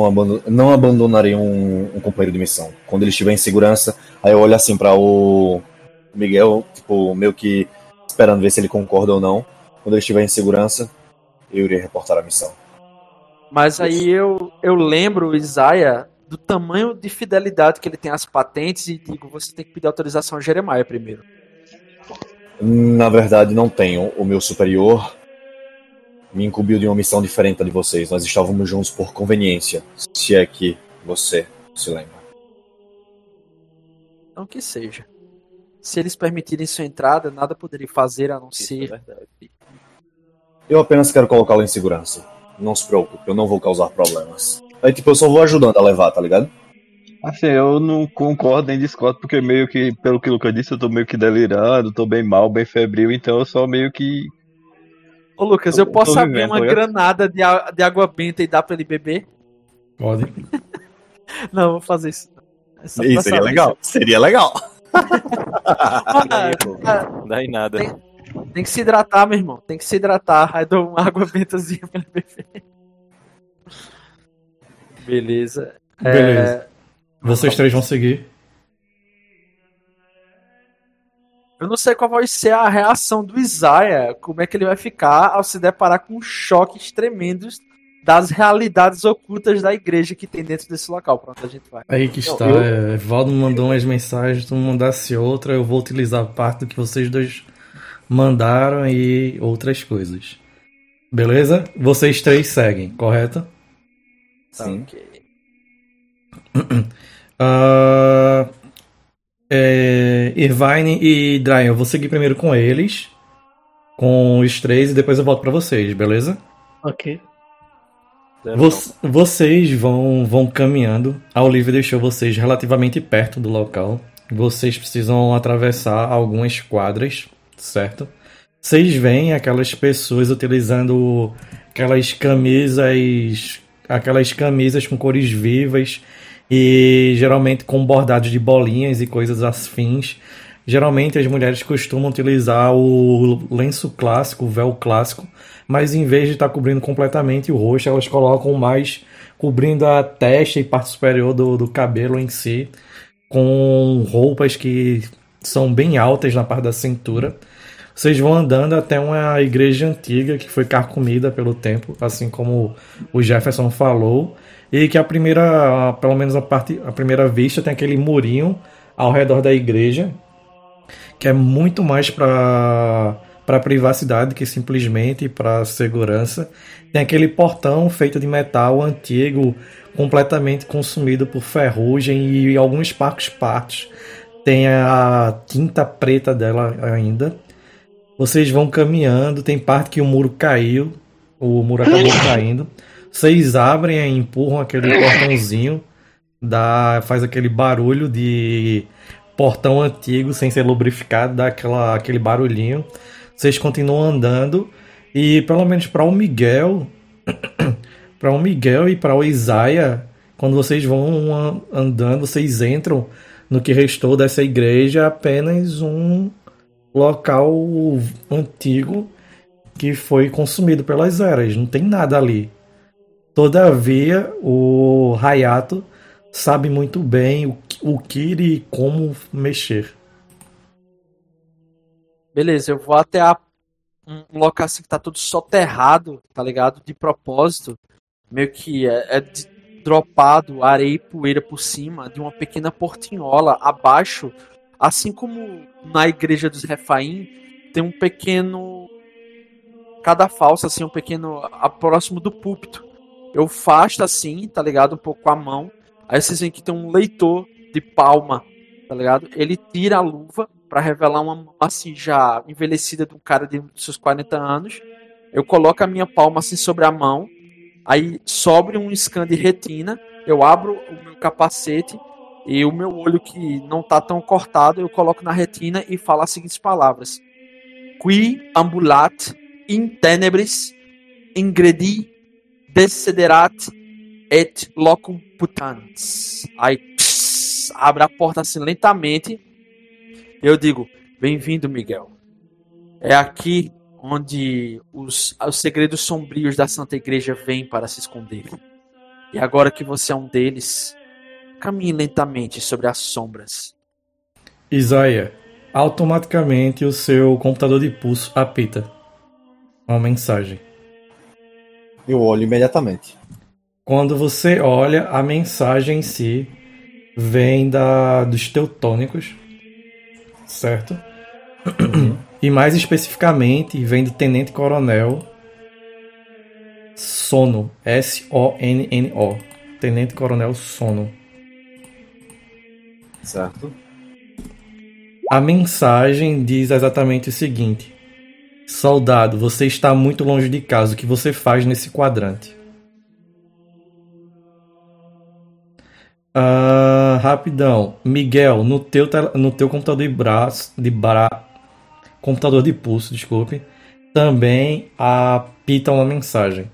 não abandonarei um companheiro de missão. Quando ele estiver em segurança, aí eu olho assim pra o Miguel, tipo, meio que esperando ver se ele concorda ou não. Quando ele estiver em segurança, eu irei reportar a missão. Mas aí eu lembro o Isaia do tamanho de fidelidade que ele tem às patentes e digo, você tem que pedir autorização a Jeremiah primeiro. Na verdade, não tenho. O meu superior me incumbiu de uma missão diferente da de vocês. Nós estávamos juntos por conveniência, se é que você se lembra. Não que seja. Se eles permitirem sua entrada, nada poderia fazer a não ser... Eu apenas quero colocá-lo em segurança. Não se preocupe, eu não vou causar problemas. Aí, tipo, eu só vou ajudando a levar, tá ligado? Assim, eu não concordo nem discordo, porque meio que, pelo que o Lucas disse, eu tô meio que delirando, tô bem mal, bem febril, então eu só meio que... Ô, Lucas, eu posso abrir uma granada de água benta e dar pra ele beber? Pode. Não, vou fazer isso. Isso seria legal, seria legal. Não dá em nada. Tem que se hidratar, meu irmão, tem que se hidratar. Aí dou uma água bentazinha pra ele beber. Beleza. Beleza. Vocês três vão seguir. Eu não sei qual vai ser a reação do Isaiah, como é que ele vai ficar ao se deparar com choques tremendos das realidades ocultas da igreja que tem dentro desse local. Pronto, a gente vai. Aí que está. Valdo mandou umas mensagens, tu mandasse outra, eu vou utilizar parte do que vocês dois mandaram e outras coisas. Beleza? Vocês três seguem, correto? Sim. Ok. Irvine e Dryan, eu vou seguir primeiro com eles, com os três, e depois eu volto pra vocês, beleza? Ok. Vocês vão caminhando. A Olivia deixou vocês relativamente perto do local. Vocês precisam atravessar algumas quadras, certo? Vocês veem aquelas pessoas utilizando aquelas camisas com cores vivas e geralmente com bordados de bolinhas e coisas afins. Geralmente as mulheres costumam utilizar o lenço clássico, o véu clássico, mas em vez de estar cobrindo completamente o rosto, elas colocam mais cobrindo a testa e parte superior do cabelo em si, com roupas que são bem altas na parte da cintura. Vocês vão andando até uma igreja antiga que foi carcomida pelo tempo, assim como o Jefferson falou, e que pelo menos a primeira vista, tem aquele murinho ao redor da igreja, que é muito mais para privacidade que simplesmente para segurança. Tem aquele portão feito de metal antigo, completamente consumido por ferrugem e alguns partes. Tem a tinta preta dela ainda. Vocês vão caminhando, tem parte que o muro caiu, O muro acabou caindo. Vocês abrem e empurram aquele portãozinho. Faz aquele barulho de portão antigo sem ser lubrificado, dá aquele barulhinho. Vocês continuam andando e pelo menos para o Miguel, e para o Isaia, quando vocês vão andando, vocês entram no que restou dessa igreja, apenas um local antigo que foi consumido pelas eras. Não tem nada ali. Todavia, o Hayato sabe muito bem o que e como mexer. Beleza, eu vou até um local assim que tá tudo soterrado, tá ligado? De propósito, meio que dropado areia e poeira por cima de uma pequena portinhola abaixo, assim como na igreja dos Refaim tem um pequeno cadafalso, assim, um pequeno próximo do púlpito. Eu faço assim, tá ligado? Um pouco com a mão. Aí vocês veem que tem um leitor de palma, tá ligado? Ele tira a luva pra revelar uma mão assim já envelhecida de um cara de seus 40 anos. Eu coloco a minha palma assim sobre a mão, aí sobre um scan de retina, eu abro o meu capacete e o meu olho que não tá tão cortado, eu coloco na retina e falo as seguintes palavras: Qui ambulat in tenebris ingredi descederat et locum putans. Aí pss, abre a porta assim lentamente. Eu digo: bem-vindo, Miguel. É aqui onde os segredos sombrios da Santa Igreja vêm para se esconder. E agora que você é um deles, caminhe lentamente sobre as sombras. Isaia, automaticamente o seu computador de pulso apita uma mensagem. Eu olho imediatamente. Quando você olha, a mensagem em si vem dos teutônicos, certo? Uhum. E mais especificamente vem do Tenente Coronel Sono, S-O-N-N-O, Tenente Coronel Sono. Certo. A mensagem diz exatamente o seguinte: soldado, você está muito longe de casa, o que você faz nesse quadrante? Rapidão, Miguel, no teu computador computador de pulso, desculpe, também apita uma mensagem.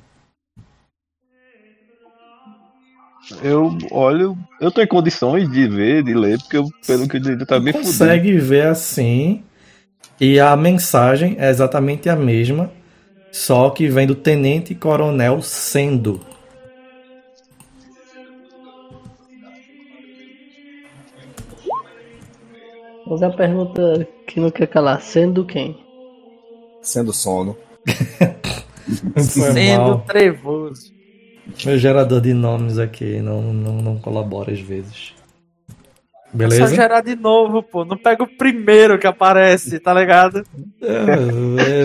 Eu olho, eu tô em condições de ver, de ler, porque pelo que eu digo, tá bem fudido. Consegue ver assim, e a mensagem é exatamente a mesma, só que vem do Tenente Coronel Sendo. Mas a pergunta que não quer calar, sendo quem? Sendo sono. Sendo trevoso. Meu gerador de nomes aqui não colabora às vezes. Beleza? É só gerar de novo, pô. Não pega o primeiro que aparece, tá ligado?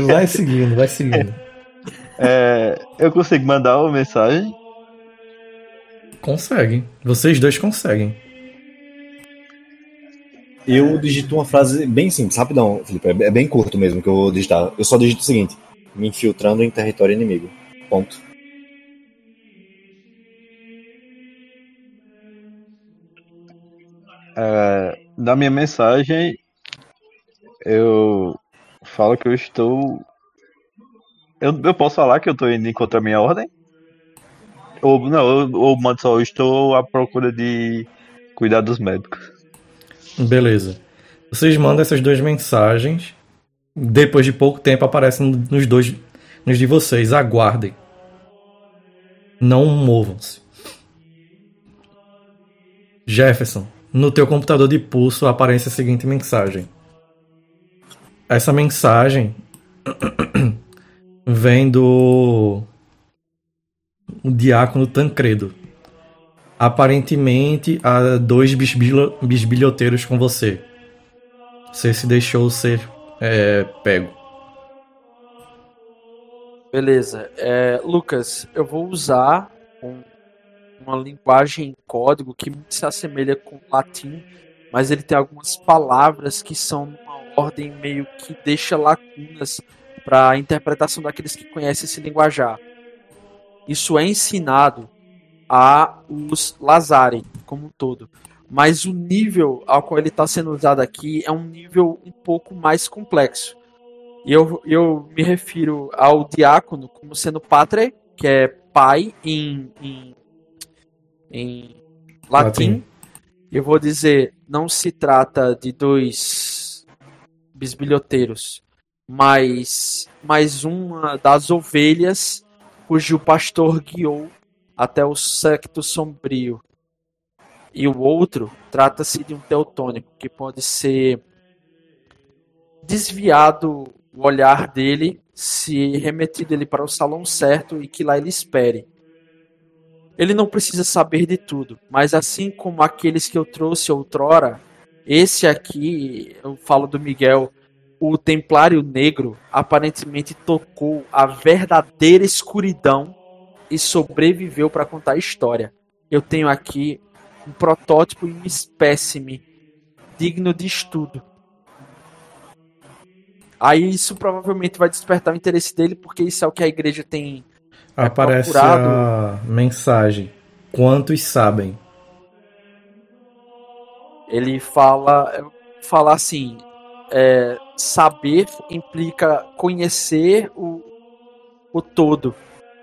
Vai seguindo, vai seguindo. Eu consigo mandar uma mensagem? Consegue. Vocês dois conseguem. Eu digito uma frase bem simples, rapidão, Felipe, é bem curto mesmo que eu vou digitar. Eu só digito o seguinte: me infiltrando em território inimigo. Ponto. Na minha mensagem, eu falo que eu estou... Eu posso falar que eu estou indo contra a minha ordem? Ou mando só, eu estou à procura de cuidados médicos. Beleza. Vocês mandam essas duas mensagens. Depois de pouco tempo aparecem nos de vocês. Aguardem. Não movam-se. Jefferson, no teu computador de pulso aparece a seguinte mensagem. Essa mensagem vem do Diácono Tancredo. Aparentemente há dois bisbilhoteiros com você. Você se deixou ser pego. Beleza. Lucas, eu vou usar uma linguagem em código que se assemelha com o latim, mas ele tem algumas palavras que são numa ordem meio que deixa lacunas para a interpretação daqueles que conhecem esse linguajar. Isso é ensinado a os Lazare como um todo. Mas o nível ao qual ele está sendo usado aqui é um nível um pouco mais complexo. E eu me refiro ao diácono como sendo patre, que é pai em latim. Eu vou dizer, não se trata de dois bisbilhoteiros, mas mais uma das ovelhas cujo pastor guiou até o Sanctum Sombrio. E o outro trata-se de um teutônico que pode ser desviado o olhar dele, se remetido ele para o salão certo e que lá ele espere. Ele não precisa saber de tudo, mas assim como aqueles que eu trouxe outrora, esse aqui, eu falo do Miguel, o Templário Negro aparentemente tocou a verdadeira escuridão e sobreviveu para contar a história. Eu tenho aqui um protótipo e um espécime digno de estudo. Aí isso provavelmente vai despertar o interesse dele, porque isso é o que a igreja tem aparece procurado. A mensagem. Quantos sabem? Ele fala assim, saber implica conhecer o todo.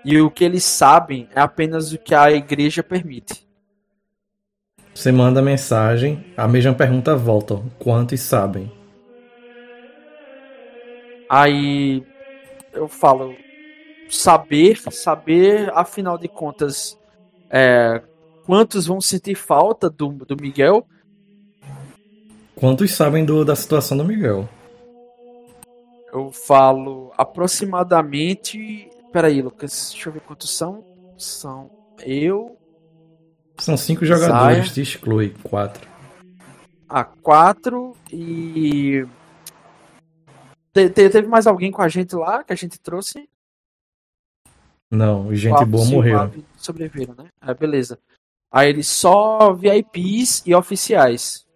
E o que eles sabem é apenas o que a igreja permite. Você manda a mensagem, a mesma pergunta volta. Quantos sabem? Aí eu falo, saber, afinal de contas, quantos vão sentir falta do Miguel? Quantos sabem da situação do Miguel? Eu falo aproximadamente... Peraí, Lucas, deixa eu ver quantos são. São 5 jogadores, te exclui 4. 4 e... Teve mais alguém com a gente lá, que a gente trouxe? Não, gente boa morreu. Sobreviveram, né? Beleza. Aí ele só VIPs e oficiais.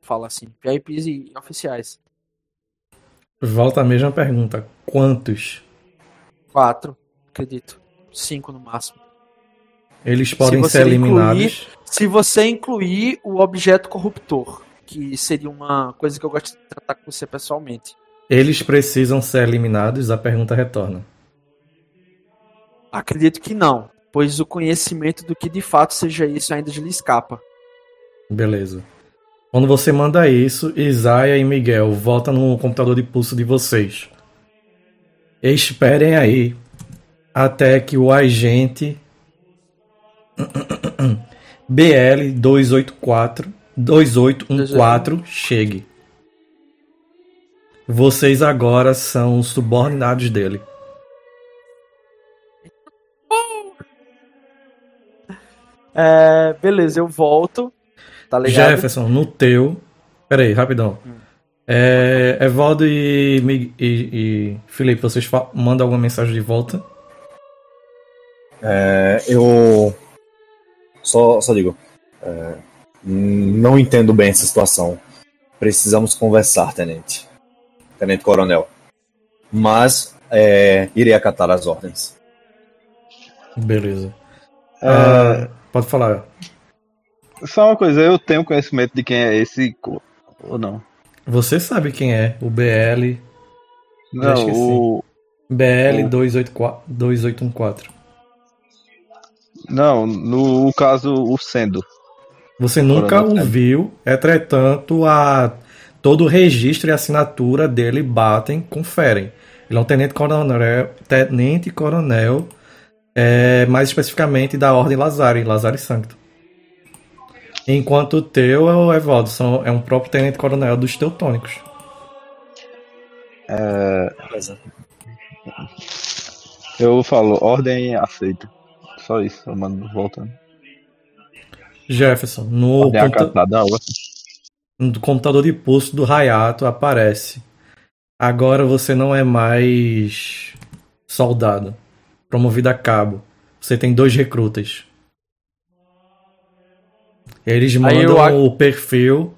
Fala assim, VIPs e oficiais. Volta a mesma pergunta. Quantos? 4, acredito. 5 no máximo. Eles podem ser eliminados. Se você incluir o objeto corruptor, que seria uma coisa que eu gosto de tratar com você pessoalmente. Eles precisam ser eliminados? A pergunta retorna. Acredito que não, pois o conhecimento do que de fato seja isso ainda lhe escapa. Beleza. Quando você manda isso, Isaia e Miguel, volta no computador de pulso de vocês. Esperem aí até que o agente BL-2814 chegue. Vocês agora são subordinados dele. Beleza, eu volto. Tá ligado? Jefferson, no teu... Peraí, rapidão. Evaldo e Felipe, vocês mandam alguma mensagem de volta? Eu... Só digo... Não entendo bem essa situação. Precisamos conversar, Tenente Coronel. Mas irei acatar as ordens. Beleza. Pode falar. Só uma coisa, eu tenho conhecimento de quem é esse ou não? Você sabe quem é? O BL... Não, o... BL-2814. Não, no caso, o Sendo. Você nunca o viu, entretanto, todo o registro e assinatura dele batem, conferem. Ele é um tenente coronel, mais especificamente da Ordem Lazare Sancti. Enquanto o teu é o Evaldo, é um próprio tenente coronel dos teutônicos. Eu falo, ordem aceita. Só isso, eu mando voltando. Jefferson, no computador de pulso do Hayato aparece. Agora você não é mais soldado. Promovido a cabo. Você tem 2 recrutas. Eles mandam o perfil,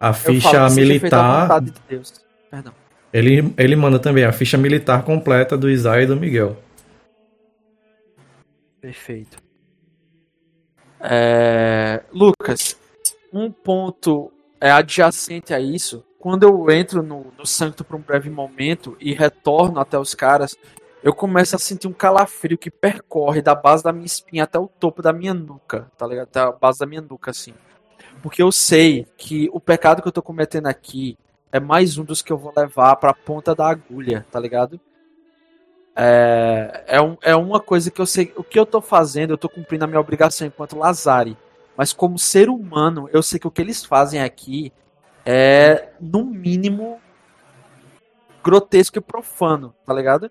a ficha militar. De Deus. Perdão. Ele manda também a ficha militar completa do Isai e do Miguel. Perfeito. Lucas, um ponto adjacente a isso, quando eu entro no Santo por um breve momento e retorno até os caras, eu começo a sentir um calafrio que percorre da base da minha espinha até o topo da minha nuca, tá ligado? Até a base da minha nuca, assim. Porque eu sei que o pecado que eu tô cometendo aqui é mais um dos que eu vou levar pra ponta da agulha, tá ligado? É uma coisa que eu sei, o que eu tô fazendo, eu tô cumprindo a minha obrigação enquanto Lazare, mas como ser humano, eu sei que o que eles fazem aqui é, no mínimo, grotesco e profano, tá ligado?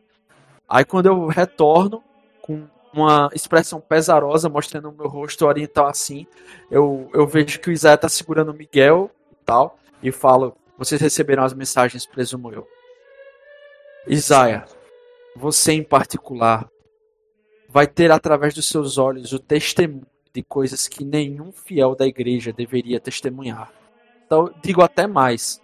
Aí quando eu retorno, com uma expressão pesarosa, mostrando o meu rosto oriental assim, eu vejo que o Isaia tá segurando o Miguel e tal, e falo, vocês receberam as mensagens, presumo eu. Isaia, você em particular vai ter através dos seus olhos o testemunho de coisas que nenhum fiel da igreja deveria testemunhar. Então, digo até mais,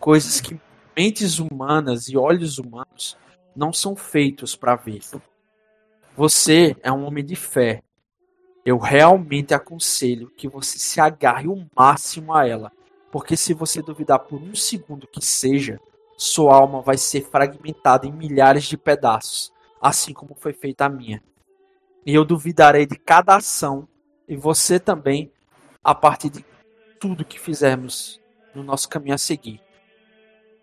coisas que mentes humanas e olhos humanos não são feitos para ver. Você é um homem de fé. Eu realmente aconselho que você se agarre o máximo a ela, porque se você duvidar por um segundo que seja, sua alma vai ser fragmentada em milhares de pedaços, assim como foi feita a minha. E eu duvidarei de cada ação, e você também, a partir de tudo que fizermos no nosso caminho a seguir.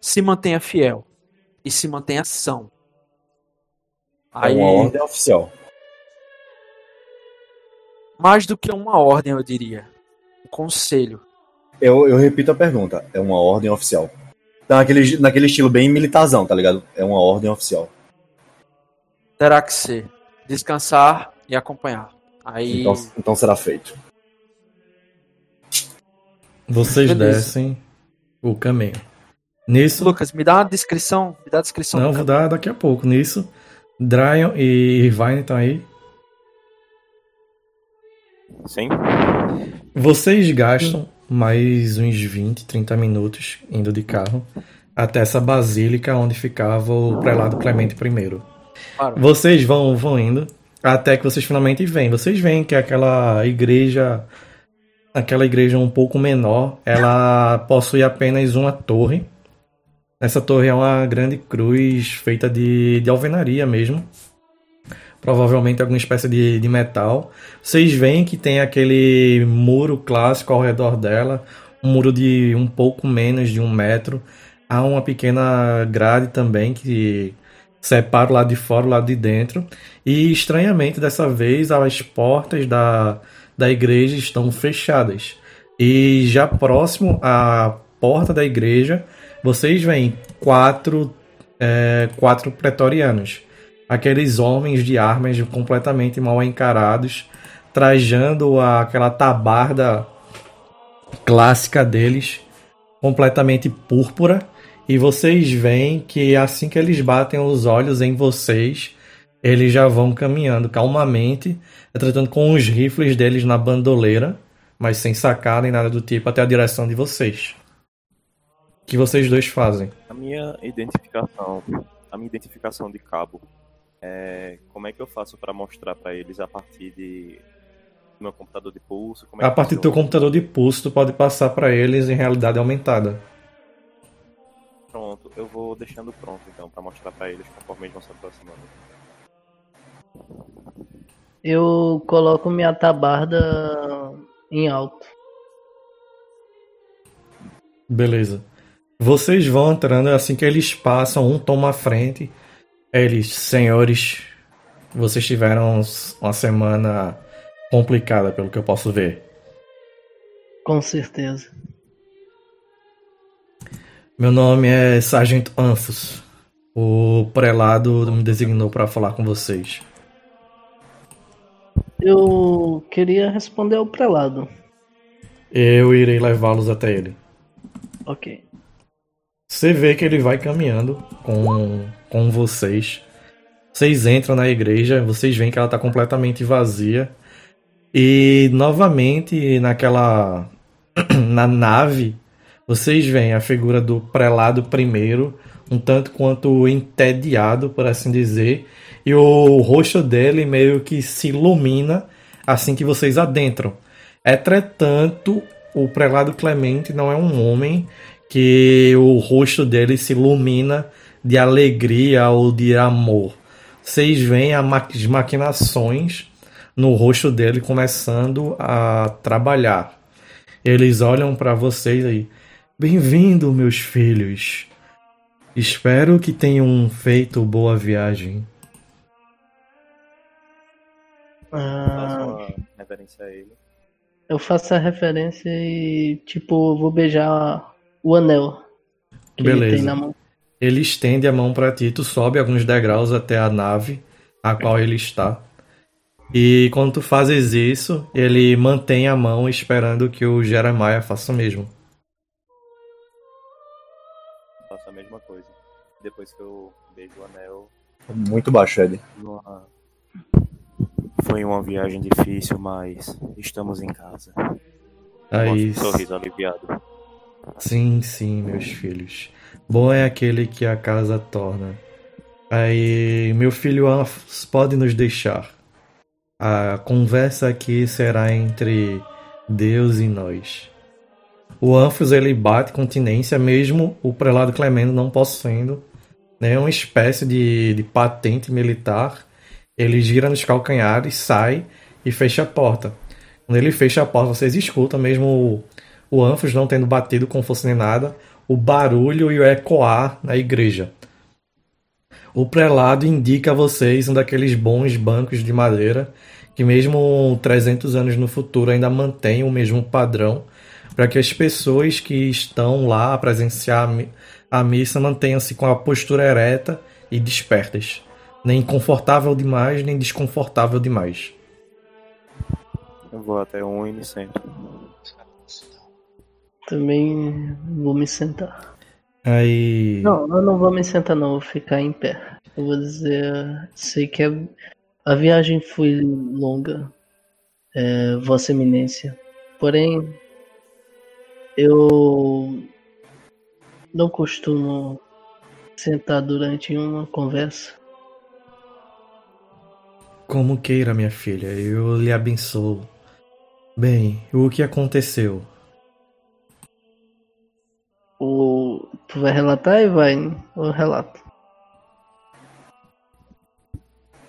Se mantenha fiel e se mantenha são. Aí, uma ordem oficial. Mais do que uma ordem, eu diria. Um conselho. Eu repito a pergunta. É uma ordem oficial. Tá naquele estilo bem militarzão, tá ligado? É uma ordem oficial. Terá que ser. Descansar e acompanhar. Aí... Então será feito. Vocês descem o caminho. Nisso... Lucas, me dá uma descrição. Me dá a descrição. Não, vou dar daqui a pouco. Nisso, Dryon e Irvine estão aí. Sim. Vocês gastam mais uns 20, 30 minutos indo de carro até essa basílica onde ficava o Prelado Clemente I. Vocês vão indo até que vocês finalmente vêm. Vocês veem que aquela igreja um pouco menor, ela possui apenas uma torre. Essa torre é uma grande cruz feita de alvenaria mesmo. Provavelmente alguma espécie de metal. Vocês veem que tem aquele muro clássico ao redor dela, um muro de um pouco menos de 1 metro. Há uma pequena grade também que separa o lado de fora e o lado de dentro. E estranhamente dessa vez as portas da igreja estão fechadas. E já próximo à porta da igreja, vocês veem quatro pretorianos. Aqueles homens de armas completamente mal encarados, trajando aquela tabarda clássica deles, completamente púrpura. E vocês veem que assim que eles batem os olhos em vocês, eles já vão caminhando calmamente, tratando com os rifles deles na bandoleira, mas sem sacar nem nada do tipo, até a direção de vocês. O que vocês dois fazem? A minha identificação de cabo. Como é que eu faço para mostrar para eles a partir de meu computador de pulso? Como é a partir do teu computador de pulso, tu pode passar para eles em realidade aumentada. Pronto, eu vou deixando pronto então para mostrar para eles conforme eles vão se aproximando. Eu coloco minha tabarda em alto. Beleza. Vocês vão entrando, assim que eles passam, um toma à frente. Eles, senhores, vocês tiveram uma semana complicada, pelo que eu posso ver. Com certeza. Meu nome é Sargento Anfos. O prelado me designou para falar com vocês. Eu queria responder ao prelado. Eu irei levá-los até ele. Ok. Você vê que ele vai caminhando com vocês. Vocês entram na igreja, vocês veem que ela está completamente vazia. E novamente na nave, vocês veem a figura do prelado primeiro, um tanto quanto entediado, por assim dizer, e o rosto dele meio que se ilumina assim que vocês adentram. Entretanto, o Prelado Clemente não é um homem que o rosto dele se ilumina de alegria ou de amor. Vocês veem as maquinações no rosto dele começando a trabalhar. Eles olham para vocês aí. Bem-vindo, meus filhos. Espero que tenham feito boa viagem. Referência a ele. Eu faço a referência e, tipo, vou beijar o anel que ele tem na mão. Ele estende a mão para ti, tu sobe alguns degraus até a nave a qual ele está. E quando tu fazes isso, ele mantém a mão esperando que o Jeremiah faça o mesmo. Faço a mesma coisa. Depois que eu beijo o anel... Muito baixo, Ed. Foi uma viagem difícil, mas estamos em casa. Aí, um sorriso aliviado. Sim, sim, meus filhos. Bom é aquele que a casa torna. Aí, meu filho Anfos, pode nos deixar. A conversa aqui será entre Deus e nós. O Anfos, ele bate continência, mesmo o Prelado Clemente não possuindo nenhuma espécie de patente militar. Ele gira nos calcanhares, sai e fecha a porta. Quando ele fecha a porta, vocês escutam, mesmo o Anfos não tendo batido como fosse nem nada, o barulho e o ecoar na igreja. O prelado indica a vocês um daqueles bons bancos de madeira que mesmo 300 anos no futuro ainda mantém o mesmo padrão para que as pessoas que estão lá a presenciar a missa mantenham-se com a postura ereta e despertas. Nem confortável demais, nem desconfortável demais. Eu vou até um e me sento. Também vou me sentar. Aí... Não, eu não vou me sentar não, vou ficar em pé. Eu vou dizer, sei que a viagem foi longa, Vossa Eminência. Porém, eu não costumo sentar durante uma conversa. Como queira, minha filha, eu lhe abençoo. Bem, o que aconteceu? Tu vai relatar e vai, né? Eu relato.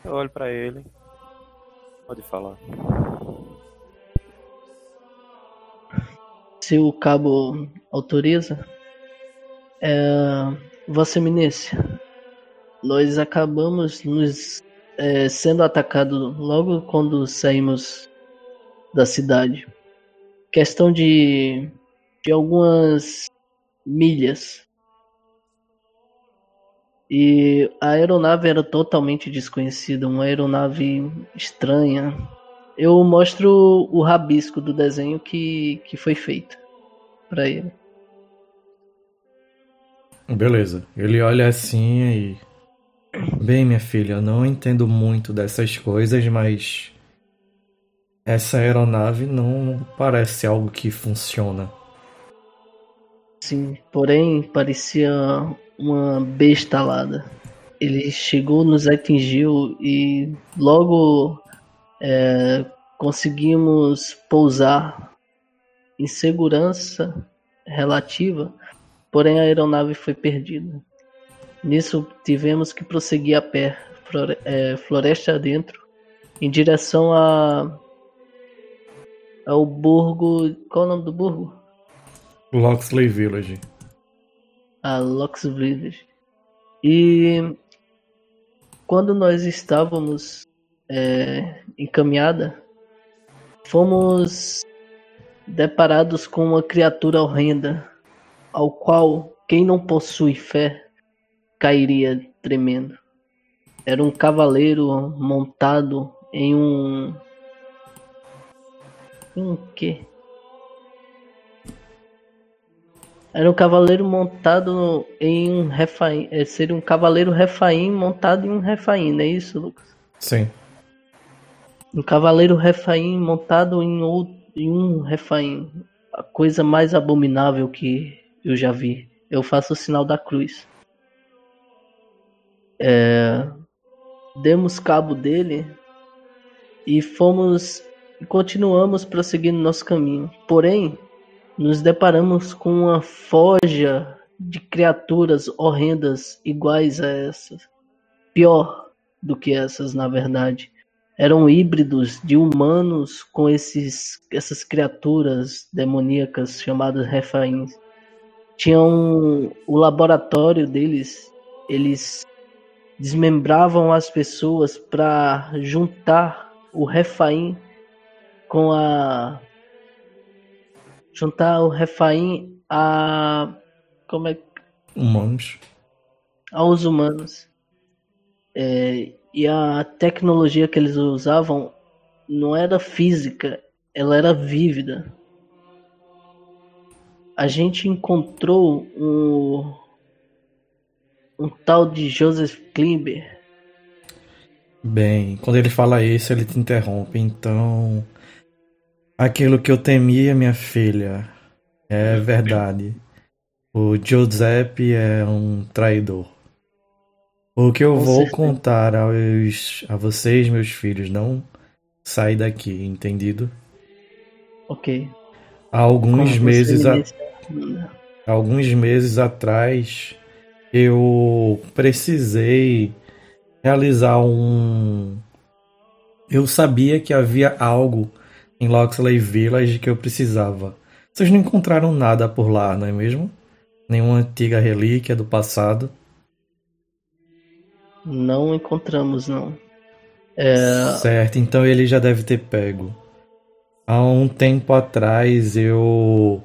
Eu olho pra ele. Pode falar. Se o cabo autoriza, Vossa Eminência, nós acabamos nos sendo atacados logo quando saímos da cidade. Questão de algumas milhas. E a aeronave era totalmente desconhecida, uma aeronave estranha. Eu mostro o rabisco do desenho que foi feito pra ele. Beleza, ele olha assim e... Bem, minha filha, eu não entendo muito dessas coisas, mas... Essa aeronave não parece algo que funciona. Sim, porém parecia uma besta alada. Ele chegou, nos atingiu e logo conseguimos pousar em segurança relativa, porém a aeronave foi perdida. Nisso tivemos que prosseguir a pé, floresta adentro, em direção ao burgo... Qual é o nome do burgo? Locksley Village. A Locksley Village. E quando nós estávamos em caminhada, fomos deparados com uma criatura horrenda, ao qual quem não possui fé cairia tremendo. Era um cavaleiro montado em um... Um quê? Era um cavaleiro montado em um refaim. Seria um cavaleiro refaim montado em um refaim, não é isso, Lucas? Sim. Um cavaleiro refaim montado em um refaim. A coisa mais abominável que eu já vi. Eu faço o sinal da cruz. demos cabo dele e fomos e continuamos prosseguindo nosso caminho. Porém, nos deparamos com uma forja de criaturas horrendas iguais a essas. Pior do que essas, na verdade. Eram híbridos de humanos com essas criaturas demoníacas chamadas Refaim. Tinham o laboratório deles, eles desmembravam as pessoas para juntar o Refaim com a... juntar o Refaim a... como é? Humanos. Aos humanos. E a tecnologia que eles usavam não era física, ela era vívida. A gente encontrou um tal de Joseph Klimber. Bem, quando ele fala isso, ele te interrompe. Então, aquilo que eu temia, minha filha, é verdade. O Giuseppe é um traidor. O que eu vou contar a vocês, meus filhos, não sai daqui, entendido? Ok. Alguns meses atrás, eu precisei realizar um... Eu sabia que havia algo em Locksley Village que eu precisava. Vocês não encontraram nada por lá, não é mesmo? Nenhuma antiga relíquia do passado? Não encontramos, não. Certo, então ele já deve ter pego. Há um tempo atrás eu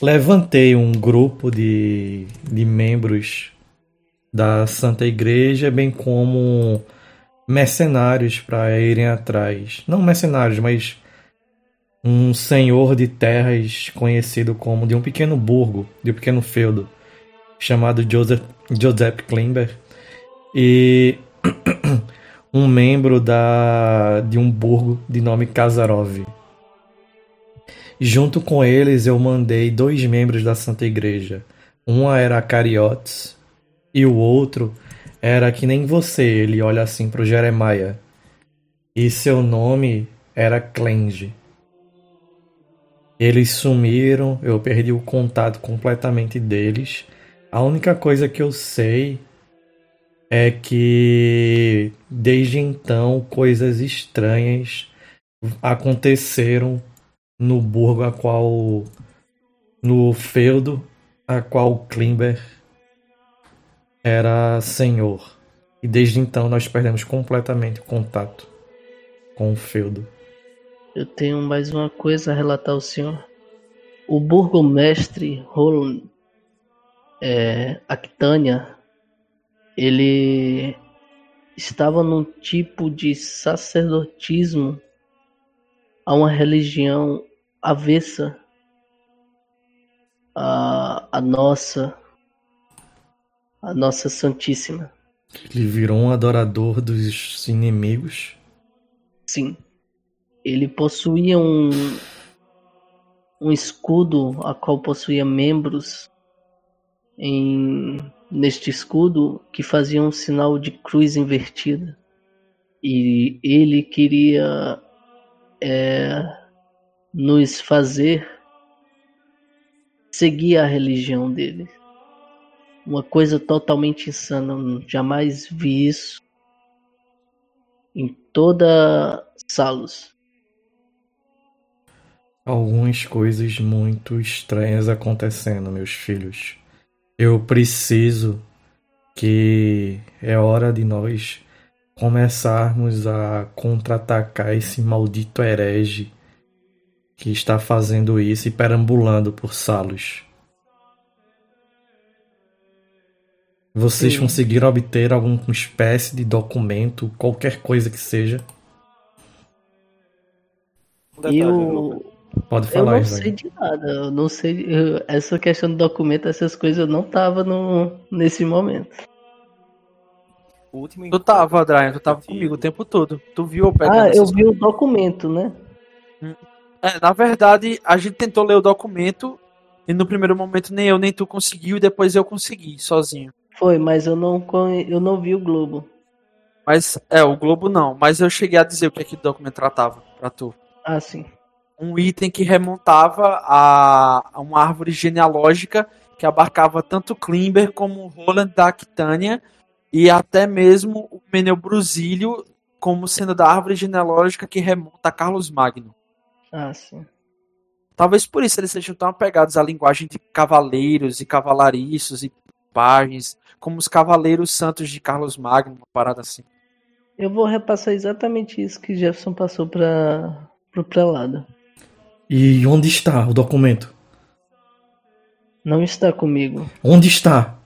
levantei um grupo de membros da Santa Igreja, bem como mercenários para irem atrás. Não mercenários, mas um senhor de terras conhecido como de um pequeno burgo, de um pequeno feudo, chamado Joseph Klimber. E um membro de um burgo de nome Kazarov. Junto com eles eu mandei 2 membros da Santa Igreja. Um era Cariotes e o outro era que nem você, ele olha assim pro Jeremiah. E seu nome era Klenge. Eles sumiram, eu perdi o contato completamente deles. A única coisa que eu sei é que desde então coisas estranhas aconteceram no burgo no feudo a qual Klimber era senhor. E desde então nós perdemos completamente o contato com o feudo. Eu tenho mais uma coisa a relatar ao senhor. O burgomestre Roland Actânia, ele estava num tipo de sacerdotismo a uma religião avessa a nossa Santíssima. Ele virou um adorador dos inimigos? Sim. Ele possuía um escudo a qual possuía membros neste escudo que fazia um sinal de cruz invertida, e ele queria nos fazer seguir a religião dele. Uma coisa totalmente insana, eu jamais vi isso em toda Salus. Algumas coisas muito estranhas acontecendo, meus filhos. Eu preciso que é hora de nós começarmos a contra-atacar esse maldito herege que está fazendo isso e perambulando por Salus. Vocês conseguiram obter alguma espécie de documento, qualquer coisa que seja? Pode falar, eu não sei de nada, eu não sei. Essa questão do documento, essas coisas, eu não tava nesse momento. Tu tava, Adrian, tu tava comigo o tempo todo. Tu viu eu pegando eu vi o documento, né? Na verdade, a gente tentou ler o documento e no primeiro momento nem eu nem tu conseguiu, e depois eu consegui sozinho. Foi, mas eu não vi o Globo. Mas, o Globo não. Mas eu cheguei a dizer o que o documento tratava pra tu. Ah, sim. Um item que remontava a uma árvore genealógica que abarcava tanto Klimber como o Roland da Aquitânia e até mesmo o Meneu Brusilio como sendo da árvore genealógica que remonta a Carlos Magno. Ah, sim. Talvez por isso eles sejam tão apegados à linguagem de cavaleiros e cavalariços e pagens, como os cavaleiros santos de Carlos Magno, uma parada assim. Eu vou repassar exatamente isso que Jefferson passou para o prelado. E onde está o documento? Não está comigo. Onde está?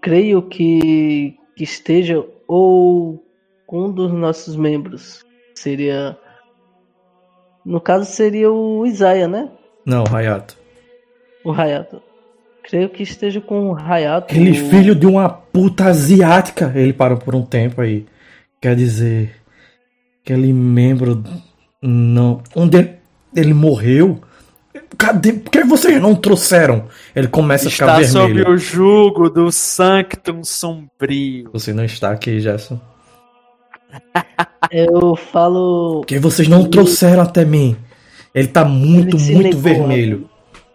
Creio que esteja ou com um dos nossos membros. Seria... No caso seria o Isaiah, né? Não, o Hayato. O Hayato. Creio que esteja com o Hayato. Ele filho de uma puta asiática. Ele parou por um tempo aí. Quer dizer... Aquele membro... Não... Onde ele morreu? Cadê? Por que vocês não trouxeram? Ele começa a ficar vermelho. Está sob o jugo do Sanctum Sombrio. Você não está aqui, Gerson. Eu falo... Porque vocês não trouxeram até mim. Ele tá muito vermelho.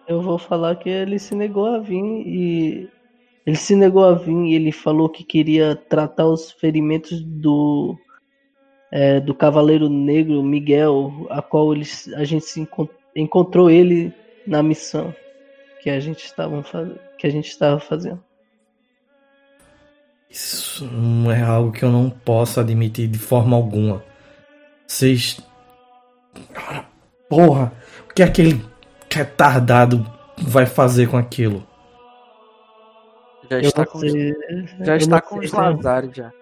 Eu vou falar que ele se negou a vir e... Ele se negou a vir e ele falou que queria tratar os ferimentos do Cavaleiro Negro Miguel, a qual a gente se encontrou ele na missão que a gente estava fazendo. Isso não é algo que eu não posso admitir de forma alguma. Vocês... Porra! O que é que aquele retardado vai fazer com aquilo? Já está com os Lazare já.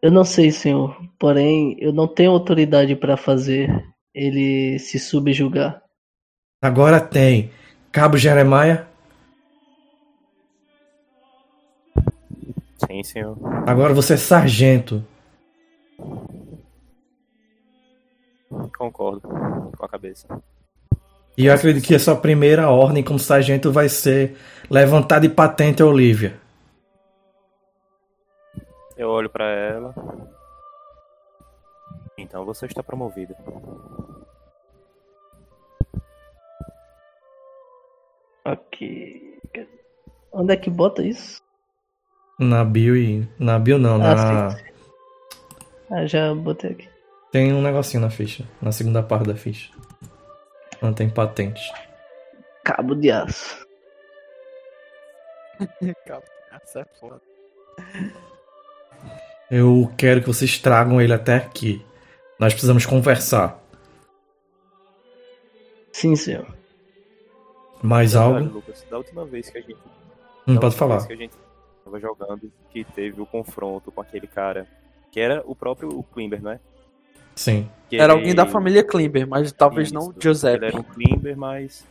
Eu não sei, senhor. Porém, eu não tenho autoridade para fazer ele se subjugar. Agora tem. Cabo Jeremiah? Sim, senhor. Agora você é sargento. Concordo com a cabeça. E eu acredito que a sua primeira ordem como sargento vai ser levantar de patente a Olivia. Eu olho pra ela. Então você está promovida. Ok. Onde é que bota isso? Na bio. Já botei aqui. Tem um negocinho na ficha, na segunda parte da ficha. Não tem patente. Cabo de aço. Cabo de aço é foda. Eu quero que vocês tragam ele até aqui. Nós precisamos conversar. Sim, senhor. Mais algo? Lucas, da última vez que a gente... Não pode falar. Tava jogando, que teve o confronto com aquele cara, que era o próprio Klimber, não é? Sim. Que era alguém da família Klimber, mas talvez não o Joseph. Ele era um Klimber, mas...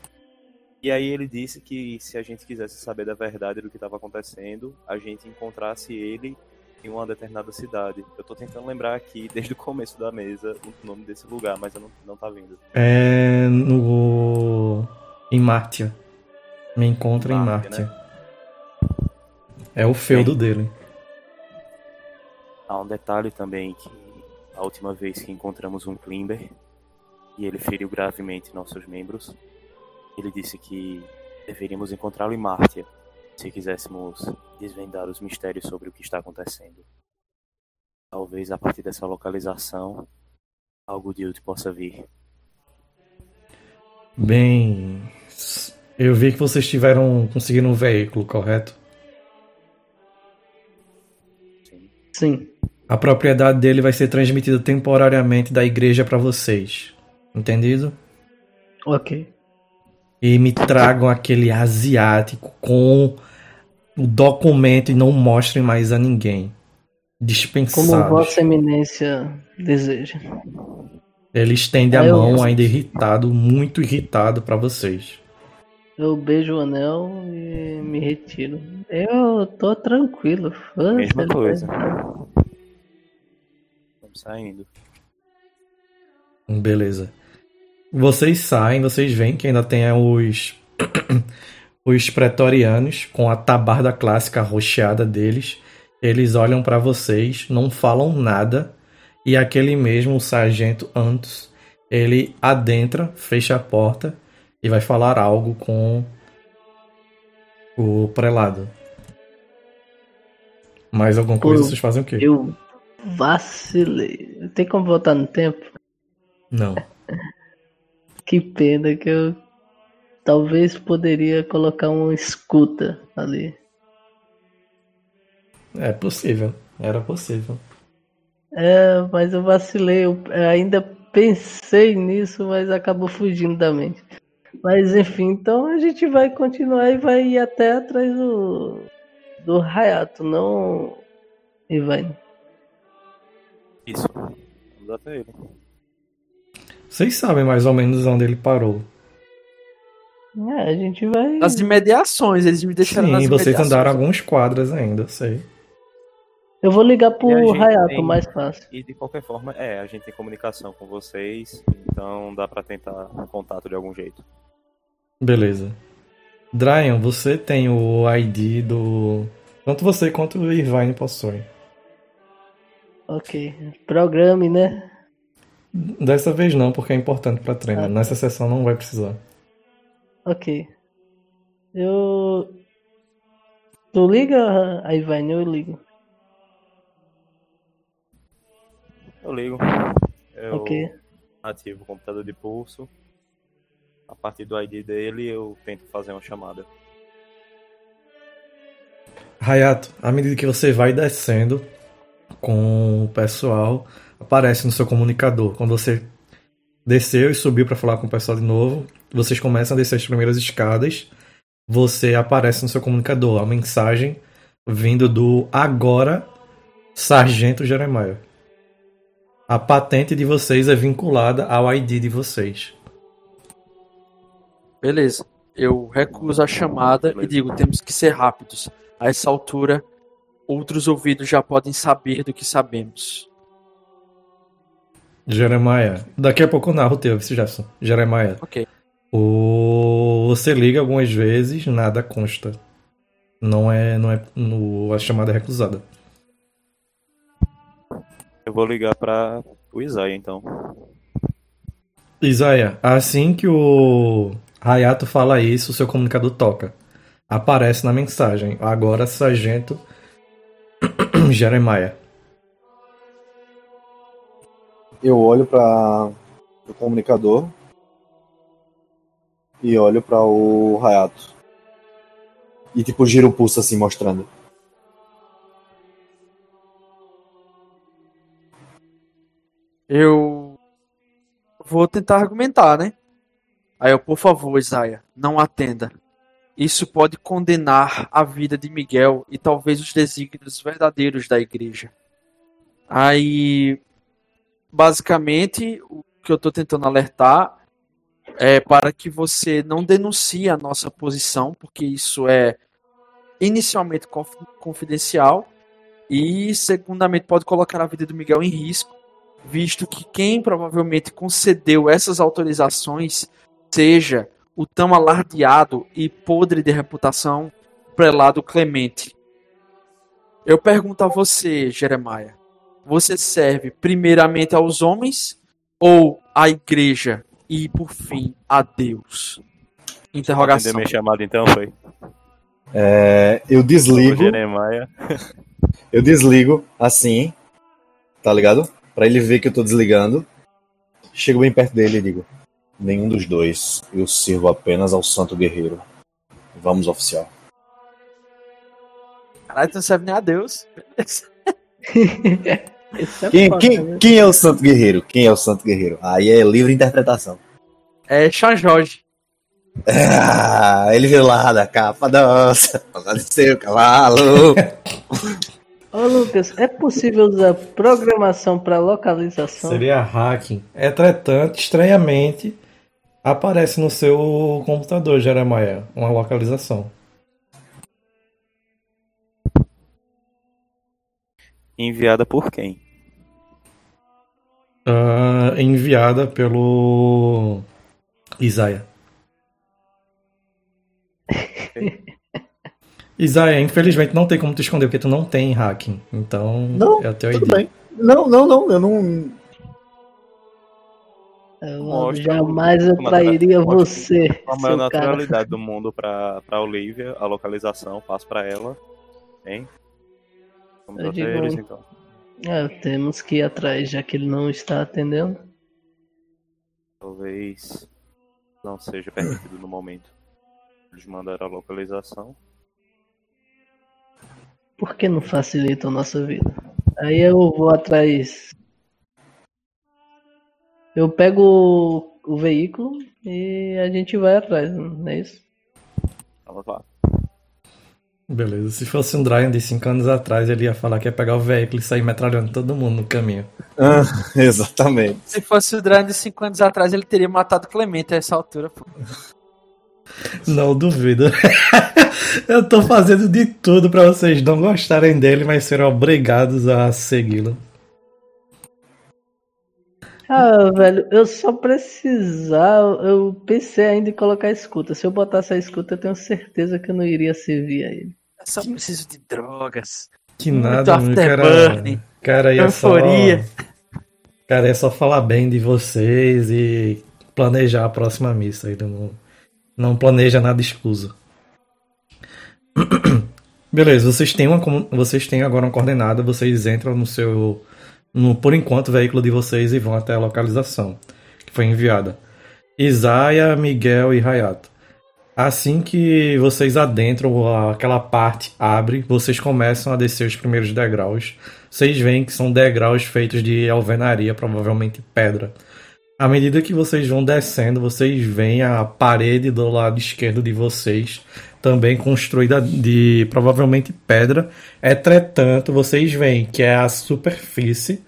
E aí ele disse que se a gente quisesse saber da verdade do que estava acontecendo, a gente encontrasse ele em uma determinada cidade. Eu tô tentando lembrar aqui, desde o começo da mesa, o nome desse lugar, mas eu não tá vindo. É no... Em Mártia. Me encontra em Mártia. Né? É o feudo dele. Há um detalhe também, que a última vez que encontramos um Klimber, e ele feriu gravemente nossos membros, ele disse que deveríamos encontrá-lo em Mártia, se quiséssemos desvendar os mistérios sobre o que está acontecendo. Talvez a partir dessa localização, algo de útil possa vir. Bem, eu vi que vocês conseguiram um veículo, correto? Sim. A propriedade dele vai ser transmitida temporariamente da igreja para vocês. Entendido? Ok. E me tragam aquele asiático com o documento e não mostrem mais a ninguém. Dispensados. Como Vossa Eminência deseja. Ele estende a mão, ainda irritado, muito irritado para vocês. Eu beijo o anel e me retiro. Eu tô tranquilo. Mesma coisa. Estamos saindo. Beleza. Vocês saem, vocês veem que ainda tem os pretorianos com a tabarda clássica rocheada deles. Eles olham para vocês, não falam nada, e aquele mesmo sargento Antos, ele adentra, fecha a porta e vai falar algo com o prelado. Mais alguma coisa? Vocês fazem o quê? Eu vacilei. Tem como voltar no tempo? Não. Que pena que eu talvez poderia colocar uma escuta ali. É possível, era possível. É, mas eu vacilei, eu ainda pensei nisso, mas acabou fugindo da mente. Mas enfim, então a gente vai continuar e vai ir até atrás do Hayato, não, Ivan? Isso, vamos até ele. Vocês sabem mais ou menos onde ele parou. É, a gente vai... Nas imediações, eles me deixaram. Sim, nas imediações. Sim, vocês andaram alguns quadros ainda, sei. Eu vou ligar pro Hayato, mais fácil. E de qualquer forma, a gente tem comunicação com vocês, então dá pra tentar um contato de algum jeito. Beleza. Dryan, você tem o ID do... Tanto você quanto o Irvine possuem. Ok. Programe, né? Dessa vez não, porque é importante pra treino. Ah, nessa sessão não vai precisar. Ok. Tu liga, Irvine? Eu ligo. Eu ligo. Eu ativo o computador de pulso. A partir do ID dele, eu tento fazer uma chamada. Hayato, à medida que você vai descendo com o pessoal, aparece no seu comunicador. Quando você desceu e subiu para falar com o pessoal de novo, vocês começam a descer as primeiras escadas, você aparece no seu comunicador a mensagem vindo do agora Sargento Jeremiah. A patente de vocês é vinculada ao ID de vocês. Beleza, eu recuso a chamada e digo, temos que ser rápidos. A essa altura, outros ouvidos já podem saber do que sabemos. Jeremiah, daqui a pouco eu narro o teu, Jefferson. Jeremiah, você liga algumas vezes, nada consta. A chamada é recusada. Eu vou ligar para o Isaiah, então. Isaiah, assim que o Hayato fala isso, o seu comunicador toca. Aparece na mensagem. Agora, Sargento Jeremiah. Eu olho para o comunicador e olho para o Hayato. E tipo, giro o pulso assim, mostrando. Eu vou tentar argumentar, né? Aí eu, por favor, Isaiah, não atenda. Isso pode condenar a vida de Miguel e talvez os desígnios verdadeiros da igreja. Aí, basicamente, o que eu estou tentando alertar é para que você não denuncie a nossa posição, porque isso é inicialmente confidencial e, segundamente, pode colocar a vida do Miguel em risco, visto que quem provavelmente concedeu essas autorizações seja o tão alardeado e podre de reputação Prelado Clemente. Eu pergunto a você, Jeremiah, você serve primeiramente aos homens ou à igreja e, por fim, a Deus? Interrogação. Entendeu minha chamada então, foi? Eu desligo. Jeremiah. Eu desligo assim, tá ligado? Pra ele ver que eu tô desligando. Chego bem perto dele e digo, nenhum dos dois, eu sirvo apenas ao santo guerreiro. Vamos, oficial. Caralho, tu não serve nem a Deus. Quem é o santo guerreiro? Quem é o santo guerreiro? Aí é livre interpretação. É São Jorge. Ele veio lá da capa dança, do seu cavalo. Ô Lucas, é possível usar programação para localização? Seria hacking. Entretanto, estranhamente, aparece no seu computador, Jeremiah, uma localização. Enviada por quem? Enviada pelo Isaiah. Isaia, infelizmente não tem como tu esconder, porque tu não tem hacking. Então, não, é o teu ID. Tudo bem. Não, eu não... Eu jamais atrairia você. A maior naturalidade do mundo pra Olivia, a localização, passo pra ela. Hein? Vamos atrás deles, então. É, temos que ir atrás, já que ele não está atendendo. Talvez não seja permitido no momento. Eles mandaram a localização. Por que não facilitam a nossa vida? Aí eu vou atrás. Eu pego o veículo e a gente vai atrás, não é isso? Vamos lá. Beleza, se fosse um Dryan de 5 anos atrás, ele ia falar que ia pegar o veículo e sair metralhando todo mundo no caminho. Ah, exatamente. Se fosse o Dryan de 5 anos atrás, ele teria matado Clemente a essa altura, pô. Não duvido. Eu tô fazendo de tudo pra vocês não gostarem dele, mas serão obrigados a segui-lo. Ah, velho, eu só precisava. Eu pensei ainda em colocar a escuta. Se eu botasse a escuta, eu tenho certeza que eu não iria servir a ele. Eu só preciso de drogas. Que nada, meu cara. Euforia. Cara, é só falar bem de vocês e planejar a próxima missa. Ele não planeja nada escuso. Beleza, vocês têm agora uma coordenada. Vocês entram no seu... por enquanto, o veículo de vocês e vão até a localização que foi enviada. Isaia, Miguel e Hayato. Assim que vocês adentram, aquela parte abre, vocês começam a descer os primeiros degraus. Vocês veem que são degraus feitos de alvenaria, provavelmente pedra. À medida que vocês vão descendo, vocês veem a parede do lado esquerdo de vocês, também construída de provavelmente pedra. Entretanto, vocês veem que a superfície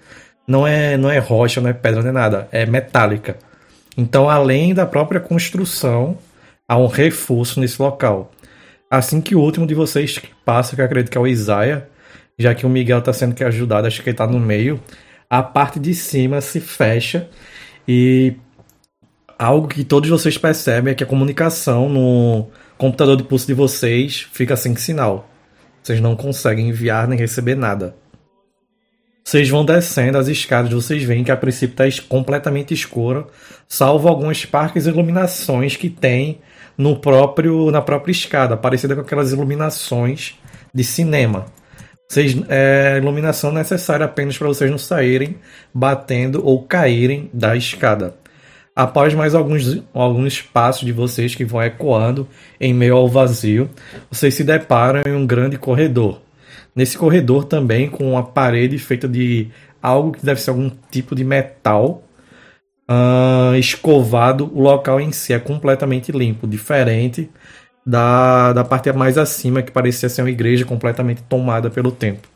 não é rocha, não é pedra, não é nada, é metálica. Então, além da própria construção, há um reforço nesse local. Assim que o último de vocês passa, que eu acredito que é o Isaia, já que o Miguel está sendo ajudado, acho que ele está no meio, a parte de cima se fecha. E algo que todos vocês percebem é que a comunicação no computador de pulso de vocês fica sem sinal. Vocês não conseguem enviar nem receber nada. Vocês vão descendo as escadas, vocês veem que a princípio está completamente escura, salvo algumas parcas iluminações que tem na própria escada, parecida com aquelas iluminações de cinema. É iluminação necessária apenas para vocês não saírem batendo ou caírem da escada. Após mais alguns passos de vocês que vão ecoando em meio ao vazio, vocês se deparam em um grande corredor. Nesse corredor também com uma parede feita de algo que deve ser algum tipo de metal escovado. O local em si é completamente limpo, diferente da parte mais acima, que parecia ser uma igreja completamente tomada pelo tempo.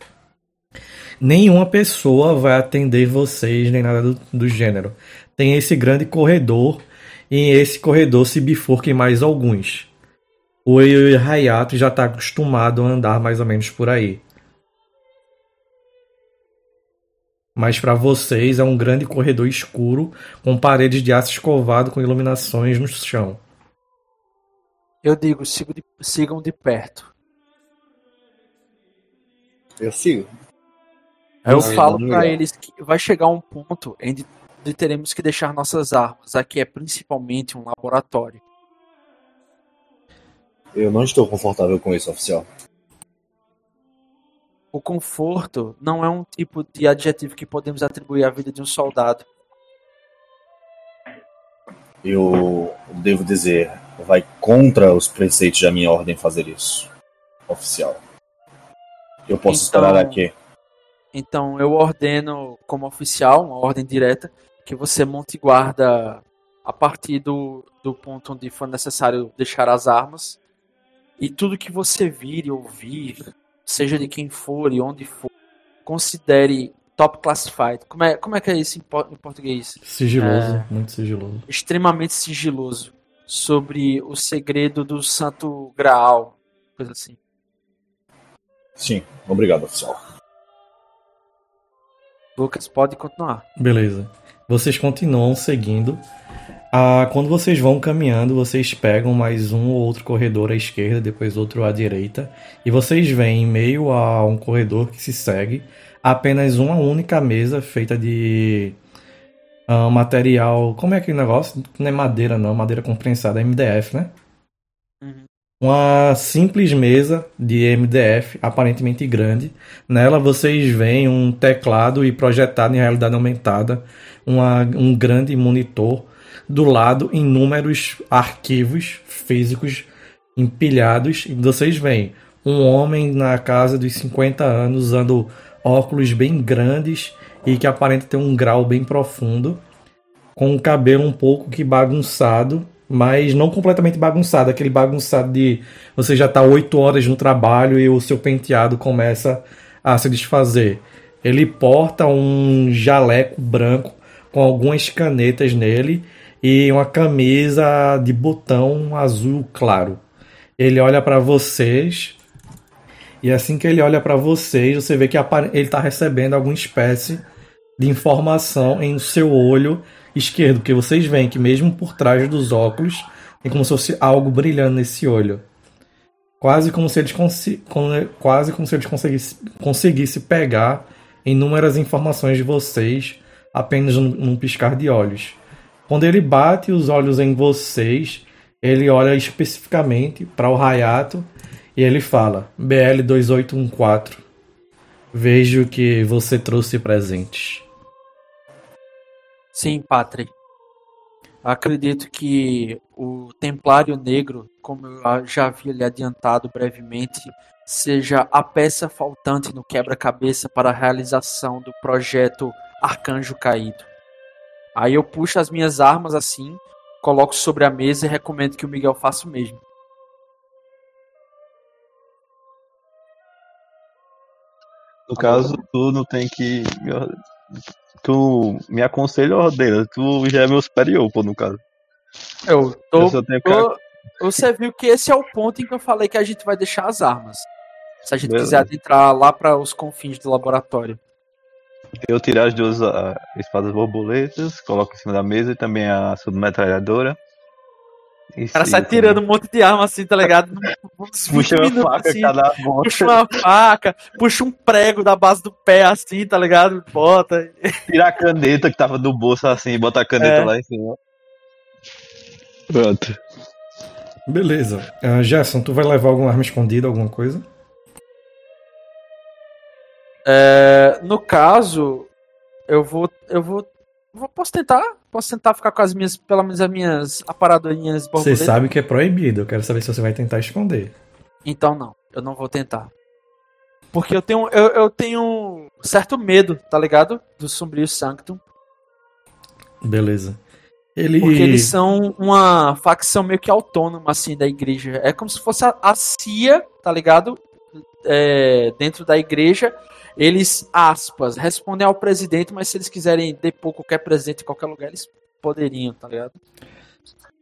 Nenhuma pessoa vai atender vocês, nem nada do gênero. Tem esse grande corredor, e esse corredor se bifurca em mais alguns. O Hayato já está acostumado a andar mais ou menos por aí. Mas para vocês é um grande corredor escuro, com paredes de aço escovado, com iluminações no chão. Eu digo, sigam de perto. Eu sigo. Eu falo pra eles que vai chegar um ponto onde teremos que deixar nossas armas. Aqui é principalmente um laboratório. Eu não estou confortável com isso, oficial. O conforto não é um tipo de adjetivo que podemos atribuir à vida de um soldado. Eu devo dizer... vai contra os preceitos da minha ordem fazer isso, oficial. Eu posso esperar aqui. Então eu ordeno como oficial, uma ordem direta, que você monte guarda a partir do ponto onde for necessário deixar as armas, e tudo que você vir e ouvir, seja de quem for e onde for, considere top classified. Como é que é isso em português? Sigiloso, muito sigiloso. Extremamente sigiloso. Sobre o segredo do Santo Graal, coisa assim. Sim, obrigado, oficial. Lucas, pode continuar. Beleza. Vocês continuam seguindo. Quando vocês vão caminhando, vocês pegam mais um ou outro corredor à esquerda, depois outro à direita, e vocês veem em meio a um corredor que se segue apenas uma única mesa feita de material... Como é aquele negócio? Não é madeira não, madeira compensada, é MDF, né? Uhum. Uma simples mesa de MDF, aparentemente grande. Nela vocês veem um teclado e projetado em realidade aumentada, um grande monitor, do lado inúmeros arquivos físicos empilhados, e vocês veem um homem na casa dos 50 anos usando óculos bem grandes e que aparenta ter um grau bem profundo, com o cabelo um pouco que bagunçado, mas não completamente bagunçado, aquele bagunçado de você já está 8 horas no trabalho e o seu penteado começa a se desfazer. Ele porta um jaleco branco com algumas canetas nele e uma camisa de botão azul claro. Ele olha para vocês, e assim que ele olha para vocês, você vê que ele está recebendo alguma espécie de informação em seu olho esquerdo, porque vocês veem que mesmo por trás dos óculos é como se fosse algo brilhando nesse olho. Quase como se eles conseguissem pegar inúmeras informações de vocês apenas num piscar de olhos. Quando ele bate os olhos em vocês, ele olha especificamente para o Hayato e ele fala: BL-2814, vejo que você trouxe presentes. Sim, Patrick. Acredito que o Templário Negro, como eu já havia lhe adiantado brevemente, seja a peça faltante no quebra-cabeça para a realização do projeto Arcanjo Caído. Aí eu puxo as minhas armas assim, coloco sobre a mesa e recomendo que o Miguel faça o mesmo. No caso, tu não tem que... Tu me aconselha ou ordena? Tu já é meu superior, pô, no caso. Você viu que esse é o ponto em que eu falei que a gente vai deixar as armas. Se a gente quiser adentrar lá para os confins do laboratório. Eu tirar as duas espadas borboletas, coloco em cima da mesa e também a submetralhadora. O cara sai tirando um monte de arma assim, tá ligado? Puxa uma faca, assim, puxa uma faca, puxa um prego da base do pé assim, tá ligado? Bota. Tira a caneta que tava do bolso assim, bota a caneta lá em cima. Pronto. Beleza. Gerson, tu vai levar alguma arma escondida, alguma coisa? No caso, posso tentar ficar com as minhas, pelo menos as minhas aparadorinhas borboletas. Você sabe que é proibido, eu quero saber se você vai tentar esconder. Então não, eu não vou tentar. Porque eu tenho certo medo, tá ligado? Do Sombrio Sanctum. Beleza. Porque eles são uma facção meio que autônoma, assim, da igreja. É como se fosse a CIA, tá ligado? Dentro da igreja, eles, aspas, respondem ao presidente, mas se eles quiserem depor qualquer presidente em qualquer lugar, eles poderiam, tá ligado?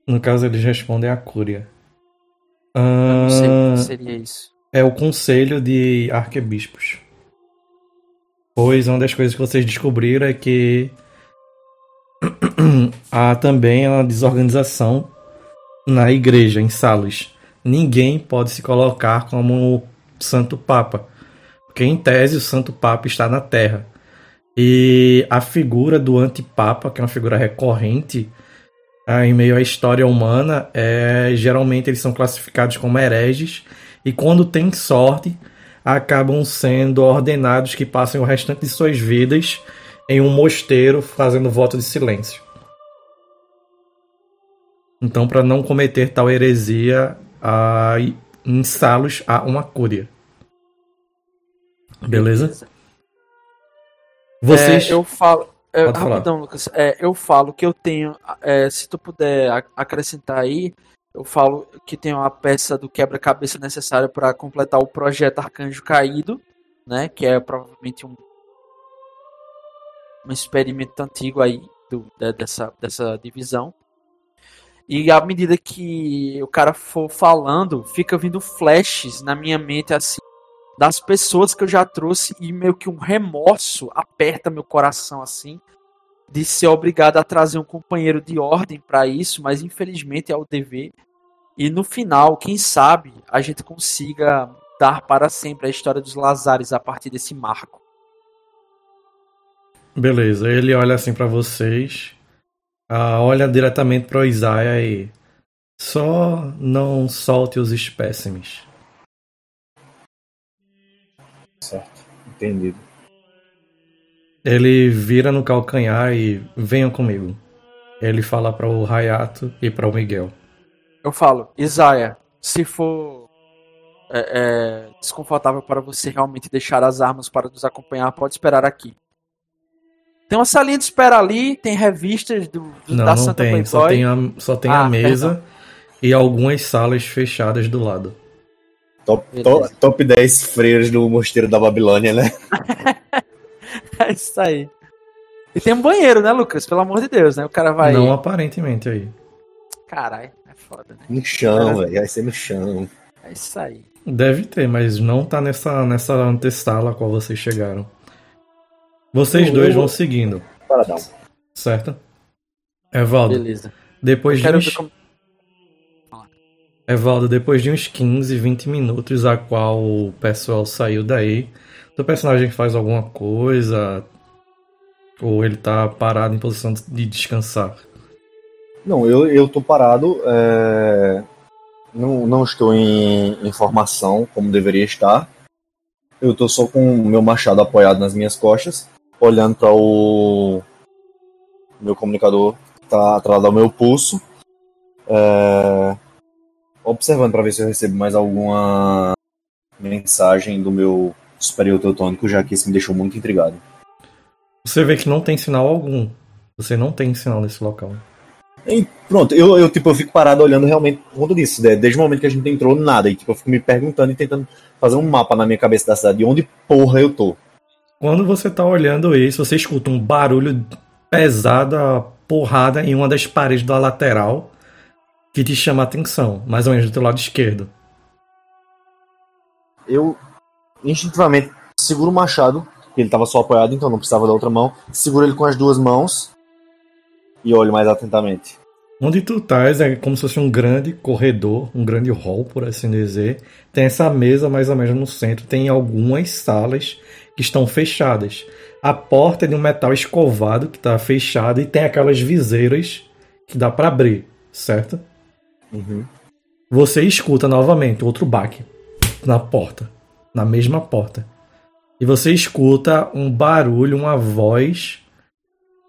No caso, eles respondem à Cúria. Eu não sei o que seria isso. É o Conselho de Arquebispos. Pois uma das coisas que vocês descobriram é que há também uma desorganização na igreja, em Salus. Ninguém pode se colocar como Santo Papa, porque em tese o Santo Papa está na Terra, e a figura do antipapa, que é uma figura recorrente em meio à história humana, geralmente eles são classificados como hereges, e quando tem sorte acabam sendo ordenados que passem o restante de suas vidas em um mosteiro fazendo voto de silêncio. Então, para não cometer tal heresia, em Salus há uma Cúria. Beleza? Vocês... rapidão, Lucas. Eu falo que eu tenho... se tu puder acrescentar aí, eu falo que tenho a peça do quebra-cabeça necessária para completar o projeto Arcanjo Caído, né? Que é provavelmente um experimento antigo aí dessa divisão. E à medida que o cara for falando, fica vindo flashes na minha mente, assim, das pessoas que eu já trouxe, e meio que um remorso aperta meu coração, assim, de ser obrigado a trazer um companheiro de ordem para isso, mas infelizmente é o dever. E no final, quem sabe, a gente consiga dar para sempre a história dos Lazares a partir desse marco. Beleza, ele olha assim para vocês, olha diretamente para o Isaiah e... Só não solte os espécimes. Certo, entendido. Ele vira no calcanhar e... Venham comigo. Ele fala para o Hayato e para o Miguel. Eu falo, Isaiah, se for desconfortável para você realmente deixar as armas para nos acompanhar, pode esperar aqui. Tem uma salinha de espera ali, tem revistas da Santa Playboy. Só tem a mesa e algumas salas fechadas do lado. Top 10 freiras do Mosteiro da Babilônia, né? É isso aí. E tem um banheiro, né, Lucas? Pelo amor de Deus, né? O cara vai... Não, aparentemente, aí. Caralho, é foda, né? No chão, velho. Vai ser no chão. É isso aí. Deve ter, mas não tá nessa antessala a qual vocês chegaram. Vocês dois vão seguindo. Paradão. Certo? Evaldo. Beleza. Depois de uns 15, 20 minutos, a qual o pessoal saiu daí, o personagem faz alguma coisa? Ou ele tá parado em posição de descansar? Não, eu tô parado. Não estou em formação como deveria estar. Eu tô só com o meu machado apoiado nas minhas costas, olhando para o meu comunicador que tá atrás do meu pulso, observando para ver se eu recebo mais alguma mensagem do meu superior teutônico, já que isso me deixou muito intrigado. Você vê que não tem sinal algum. Você não tem sinal nesse local. E pronto, eu fico parado olhando realmente por conta disso, né? Desde o momento que a gente entrou, nada. E eu fico me perguntando e tentando fazer um mapa na minha cabeça da cidade, de onde porra eu tô. Quando você tá olhando isso, você escuta um barulho pesado, a porrada em uma das paredes da lateral, que te chama a atenção, mais ou menos do teu lado esquerdo. Eu instintivamente seguro o machado, ele tava só apoiado, então não precisava da outra mão, seguro ele com as duas mãos e olho mais atentamente. Onde tu estás é como se fosse um grande corredor, um grande hall, por assim dizer. Tem essa mesa mais ou menos no centro. Tem algumas salas que estão fechadas. A porta é de um metal escovado que está fechada e tem aquelas viseiras que dá para abrir, certo? Uhum. Você escuta novamente outro baque na porta, na mesma porta. E você escuta um barulho, uma voz...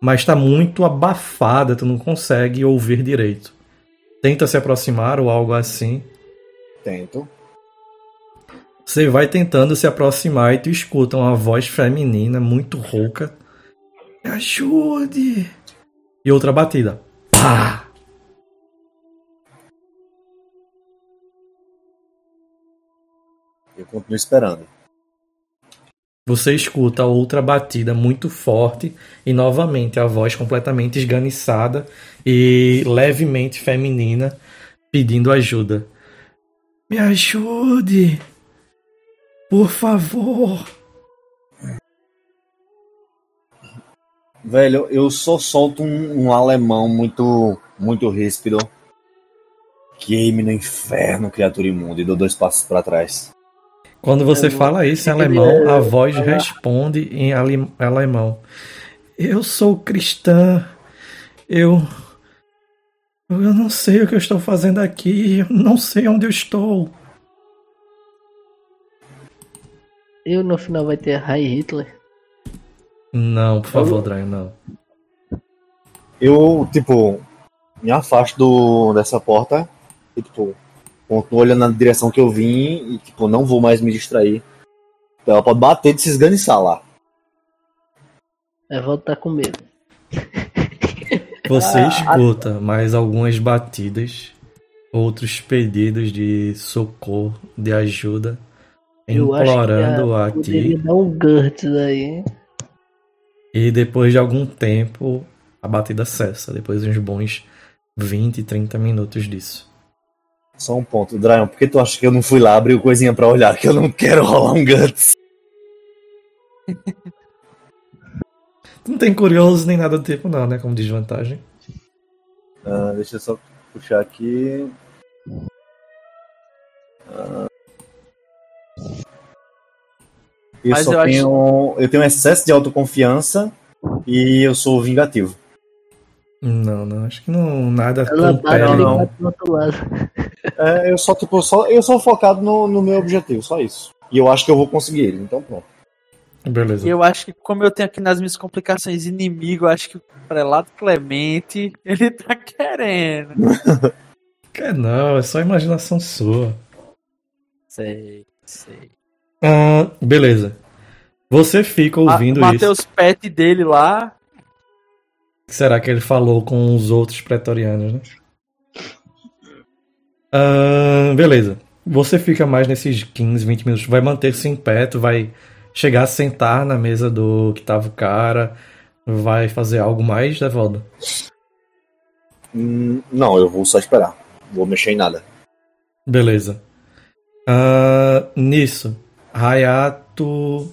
Mas está muito abafada, tu não consegue ouvir direito. Tenta se aproximar ou algo assim. Tento. Você vai tentando se aproximar e tu escuta uma voz feminina muito rouca. Me ajude! E outra batida. Pá! Eu continuo esperando. Você escuta outra batida muito forte e novamente a voz completamente esganiçada e levemente feminina pedindo ajuda. Me ajude! Por favor! Velho, eu só solto um alemão muito, muito ríspido. Queime no inferno, criatura imunda, e dou 2 passos para trás. Quando você fala isso em alemão, a voz responde em alemão. Eu sou cristã. Eu não sei o que eu estou fazendo aqui. Eu não sei onde eu estou. Eu no final vai ter Heil Hitler? Não, por favor, Drago, não. Eu, me afasto dessa porta e, continuo olhando na direção que eu vim e, não vou mais me distrair. Então ela pode bater de se esganiçar lá. Eu vou estar com medo. Você escuta mais algumas batidas, outros pedidos de socorro, de ajuda, implorando a ti. Poderia dar um Gurt daí. E depois de algum tempo, a batida cessa. Depois de uns bons 20, 30 minutos disso. Só um ponto, Dryon, por que tu acha que eu não fui lá abrir o coisinha pra olhar, que eu não quero rolar um Guts? Não tem curiosos nem nada do tipo não, né? Como desvantagem. Deixa eu só puxar aqui. Eu eu tenho excesso de autoconfiança e eu sou vingativo. Não, acho que não, nada. É, eu sou focado no meu objetivo, só isso. E eu acho que eu vou conseguir ele, então pronto. Beleza. Eu acho que, como eu tenho aqui nas minhas complicações inimigo, eu acho que o Prelado Clemente, ele tá querendo. Quer não, é só imaginação sua. Sei. Beleza. Você fica ouvindo isso. Mateus Pet dele lá. Será que ele falou com os outros pretorianos, né? Beleza. Você fica mais nesses 15, 20 minutos. Vai manter-se em pé, tu vai chegar a sentar na mesa do que tava o cara. Vai fazer algo mais, Devaldo? Não, eu vou só esperar. Não vou mexer em nada. Beleza. Nisso, Hayato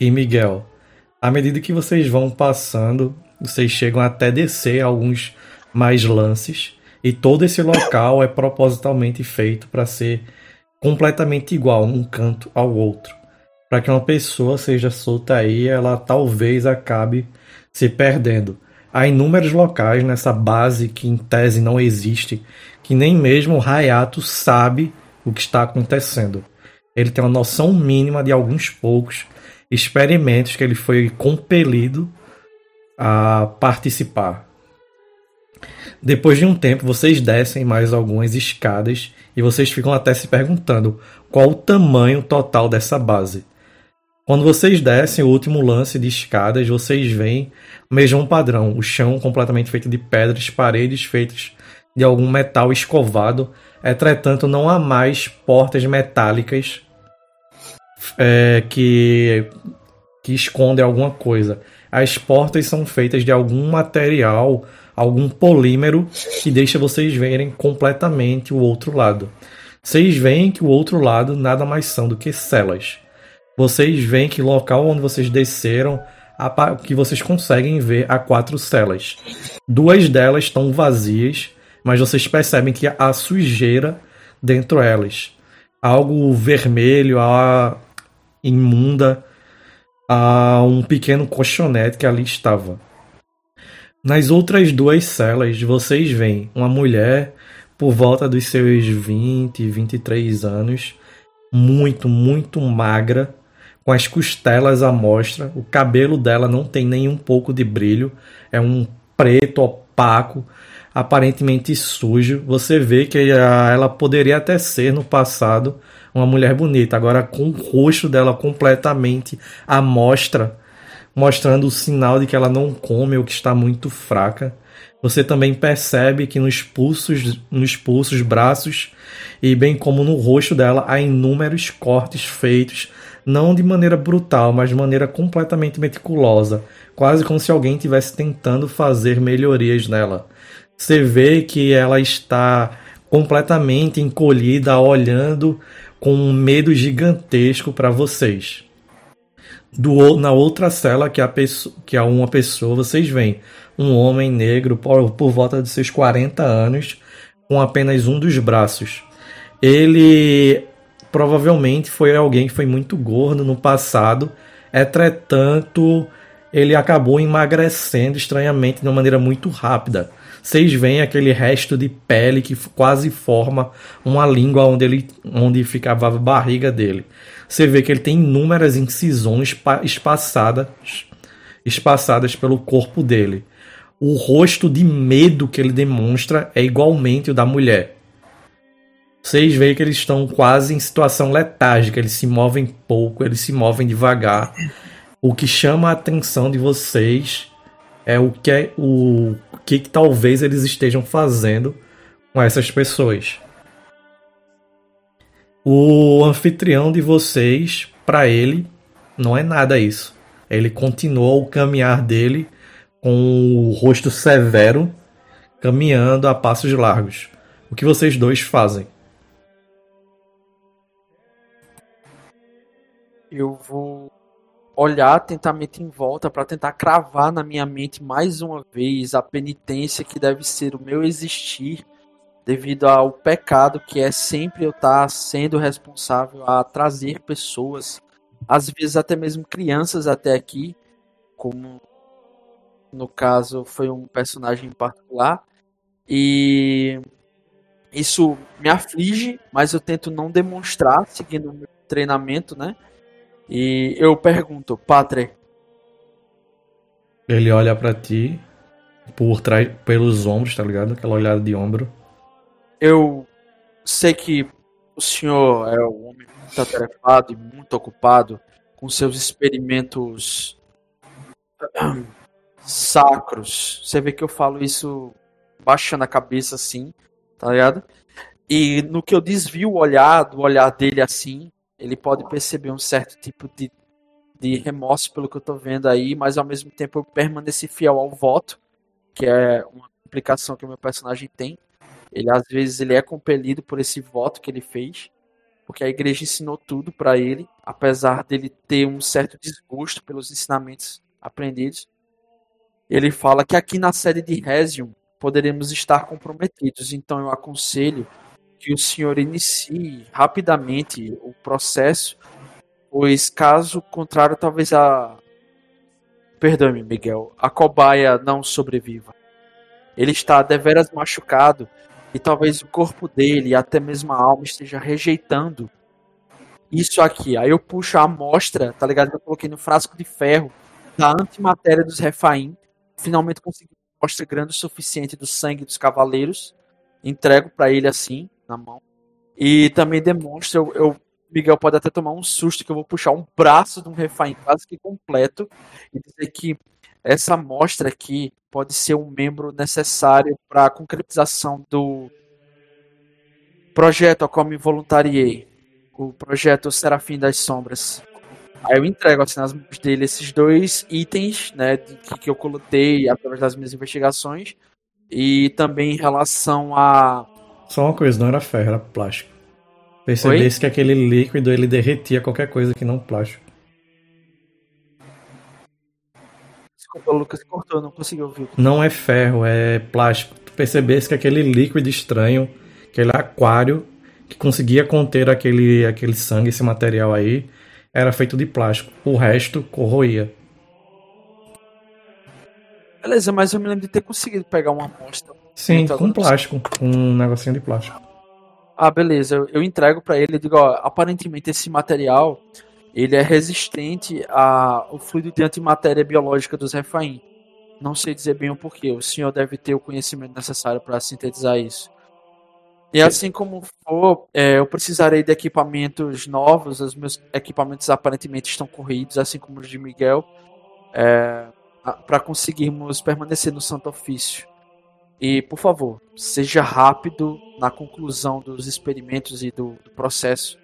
e Miguel, à medida que vocês vão passando, vocês chegam até descer alguns mais lances, e todo esse local é propositalmente feito para ser completamente igual um canto ao outro, para que uma pessoa seja solta aí, ela talvez acabe se perdendo. Há inúmeros locais nessa base que em tese não existe, que nem mesmo Hayato sabe o que está acontecendo. Ele tem uma noção mínima de alguns poucos experimentos que ele foi compelido a participar. Depois de um tempo, vocês descem mais algumas escadas e vocês ficam até se perguntando qual o tamanho total dessa base. Quando vocês descem o último lance de escadas, vocês veem o mesmo padrão. O chão completamente feito de pedras, paredes feitas de algum metal escovado. Entretanto, não há mais portas metálicas que escondem alguma coisa. As portas são feitas de algum material, algum polímero, que deixa vocês verem completamente o outro lado. Vocês veem que o outro lado nada mais são do que celas. Vocês veem que o local onde vocês desceram, que vocês conseguem ver, há 4 celas. 2 delas estão vazias, mas vocês percebem que há sujeira dentro delas. Algo vermelho, há imunda, há um pequeno colchonete que ali estava. Nas outras 2 celas, vocês veem uma mulher por volta dos seus 20, 23 anos, muito, muito magra, com as costelas à mostra. O cabelo dela não tem nem um pouco de brilho, é um preto opaco, aparentemente sujo. Você vê que ela poderia até ser no passado uma mulher bonita, agora com o rosto dela completamente à mostra, mostrando o sinal de que ela não come ou que está muito fraca. Você também percebe que nos pulsos, braços e bem como no rosto dela há inúmeros cortes feitos, não de maneira brutal, mas de maneira completamente meticulosa, quase como se alguém estivesse tentando fazer melhorias nela. Você vê que ela está completamente encolhida, olhando com um medo gigantesco para vocês. Na outra cela, que é uma pessoa, vocês veem um homem negro por volta de seus 40 anos, com apenas um dos braços. Ele provavelmente foi alguém que foi muito gordo no passado, entretanto, ele acabou emagrecendo estranhamente de uma maneira muito rápida. Vocês veem aquele resto de pele que quase forma uma língua onde ficava a barriga dele. Você vê que ele tem inúmeras incisões espaçadas pelo corpo dele. O rosto de medo que ele demonstra é igualmente o da mulher. Vocês veem que eles estão quase em situação letárgica. Eles se movem pouco, eles se movem devagar. O que chama a atenção de vocês é o que talvez eles estejam fazendo com essas pessoas. O anfitrião de vocês, para ele, não é nada isso. Ele continua o caminhar dele com o rosto severo, caminhando a passos largos. O que vocês dois fazem? Eu vou olhar atentamente em volta para tentar cravar na minha mente mais uma vez a penitência que deve ser o meu existir devido ao pecado que é sempre eu estar sendo responsável a trazer pessoas, às vezes até mesmo crianças até aqui, como no caso foi um personagem em particular, e isso me aflige, mas eu tento não demonstrar, seguindo o meu treinamento, né? E eu pergunto, Padre. Ele olha pra ti por trás, pelos ombros, tá ligado? Aquela olhada de ombro. Eu sei que o senhor é um homem muito atarefado e muito ocupado com seus experimentos sacros. Você vê que eu falo isso baixando a cabeça assim, tá ligado? E no que eu desvio o olhar dele assim, ele pode perceber um certo tipo de remorso pelo que eu tô vendo aí, mas ao mesmo tempo eu permaneci fiel ao voto, que é uma complicação que o meu personagem tem. Ele, às vezes, ele é compelido por esse voto que ele fez, porque a igreja ensinou tudo para ele, apesar dele ter um certo desgosto pelos ensinamentos aprendidos. Ele fala que aqui na sede de Hesion poderemos estar comprometidos, então eu aconselho que o senhor inicie rapidamente o processo, pois caso contrário, talvez a... Perdoe-me, Miguel, a cobaia não sobreviva. Ele está deveras machucado e talvez o corpo dele e até mesmo a alma esteja rejeitando isso aqui. Aí eu puxo a amostra, tá ligado? Eu coloquei no frasco de ferro da antimatéria dos Refaim. Finalmente consegui uma amostra grande o suficiente do sangue dos cavaleiros. Entrego pra ele assim, na mão. E também demonstro, Miguel pode até tomar um susto que eu vou puxar um braço de um Refaim quase que completo e dizer que essa amostra aqui pode ser um membro necessário para a concretização do projeto ao qual me voluntariei, o projeto Serafim das Sombras. Aí eu entrego assim, nas mãos dele esses dois itens, né, que eu coletei através das minhas investigações, e também em relação a... Só uma coisa, não era ferro, era plástico. Percebesse que aquele líquido ele derretia qualquer coisa que não plástico. Desculpa, o Lucas cortou, não consegui ouvir. Não é ferro, é plástico. Percebesse que aquele líquido estranho, aquele aquário que conseguia conter aquele sangue, esse material aí, era feito de plástico. O resto corroía. Beleza, mas eu me lembro de ter conseguido pegar uma amostra. Sim, com plástico, com um negocinho de plástico. Ah, beleza. Eu entrego pra ele e digo, ó, aparentemente esse material, ele é resistente ao fluido de antimatéria biológica dos Refaim. Não sei dizer bem o porquê. O senhor deve ter o conhecimento necessário para sintetizar isso. E assim como for, eu precisarei de equipamentos novos. Os meus equipamentos aparentemente estão corridos, assim como os de Miguel. Para conseguirmos permanecer no Santo Ofício. E, por favor, seja rápido na conclusão dos experimentos e do processo,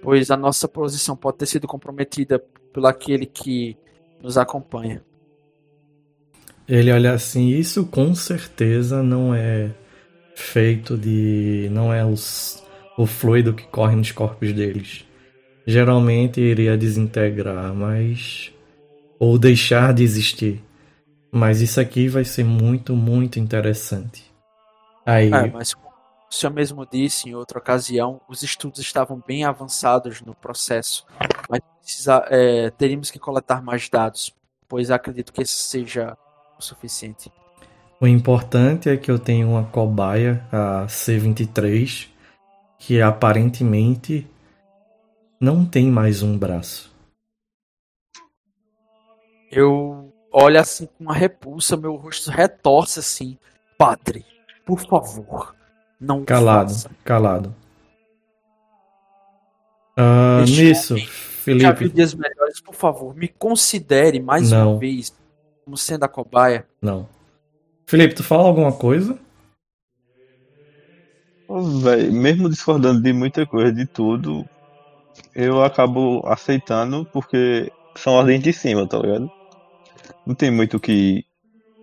pois a nossa posição pode ter sido comprometida pelo aquele que nos acompanha. Ele olha assim, isso com certeza não é feito de... não é o fluido que corre nos corpos deles. Geralmente iria desintegrar, mas... ou deixar de existir. Mas isso aqui vai ser muito, muito interessante. Aí... mas como o senhor mesmo disse em outra ocasião, os estudos estavam bem avançados no processo, mas teríamos que coletar mais dados, pois acredito que isso seja o suficiente. O importante é que eu tenho uma cobaia, a C-23, que aparentemente não tem mais um braço. Eu... olha assim com uma repulsa, meu rosto retorce assim. Padre, por favor, não faça. Calado. Nisso, Felipe. Já vi dias melhores, por favor, me considere mais uma vez como sendo a cobaia. Não. Felipe, tu fala alguma coisa? Oh, véio, mesmo discordando de muita coisa, de tudo, eu acabo aceitando porque são ordens de cima, tá ligado? Não tem muito o que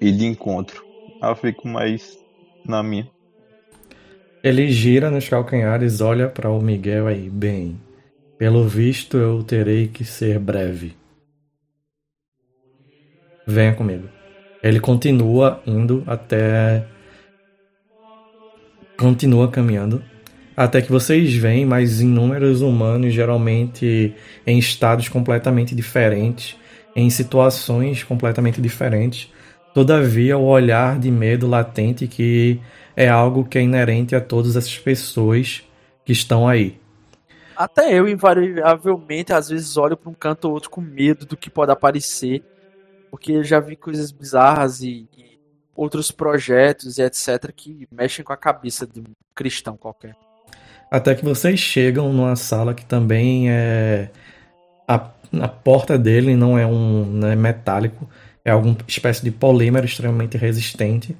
ir de encontro. Eu fico mais na minha. Ele gira nos calcanhares, olha para o Miguel aí. Bem, pelo visto eu terei que ser breve. venha comigo. Ele continua indo até... continua caminhando até que vocês veem mais inúmeros humanos, geralmente em estados completamente diferentes, em situações completamente diferentes. Todavia, o olhar de medo latente que é algo que é inerente a todas essas pessoas que estão aí. Até eu, invariavelmente, às vezes olho para um canto ou outro com medo do que pode aparecer, porque eu já vi coisas bizarras e outros projetos e etc. que mexem com a cabeça de um cristão qualquer. Até que vocês chegam numa sala que também é... A porta dele não é não é metálico, é alguma espécie de polímero extremamente resistente.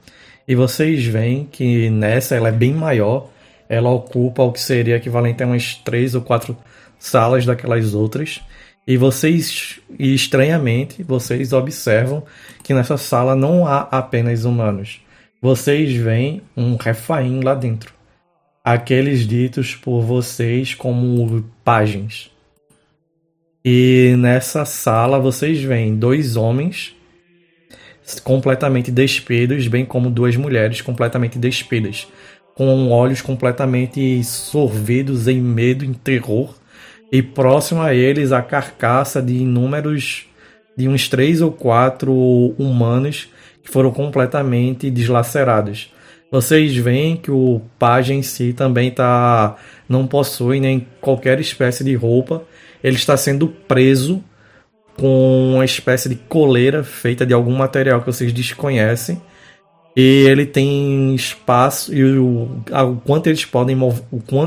E vocês veem que nessa ela é bem maior, ela ocupa o que seria equivalente a umas 3 ou 4 salas daquelas outras. E vocês, estranhamente, vocês observam que nessa sala não há apenas humanos. Vocês veem um Refaim lá dentro. Aqueles ditos por vocês como pagens. E nessa sala vocês veem 2 homens completamente despidos, bem como 2 mulheres completamente despidas, com olhos completamente sorvidos em medo, em terror, e próximo a eles a carcaça de inúmeros, de uns 3 ou 4 humanos que foram completamente deslacerados. Vocês veem que o pajem em si também não possui nem qualquer espécie de roupa, ele está sendo preso com uma espécie de coleira feita de algum material que vocês desconhecem. E ele tem espaço, e o quanto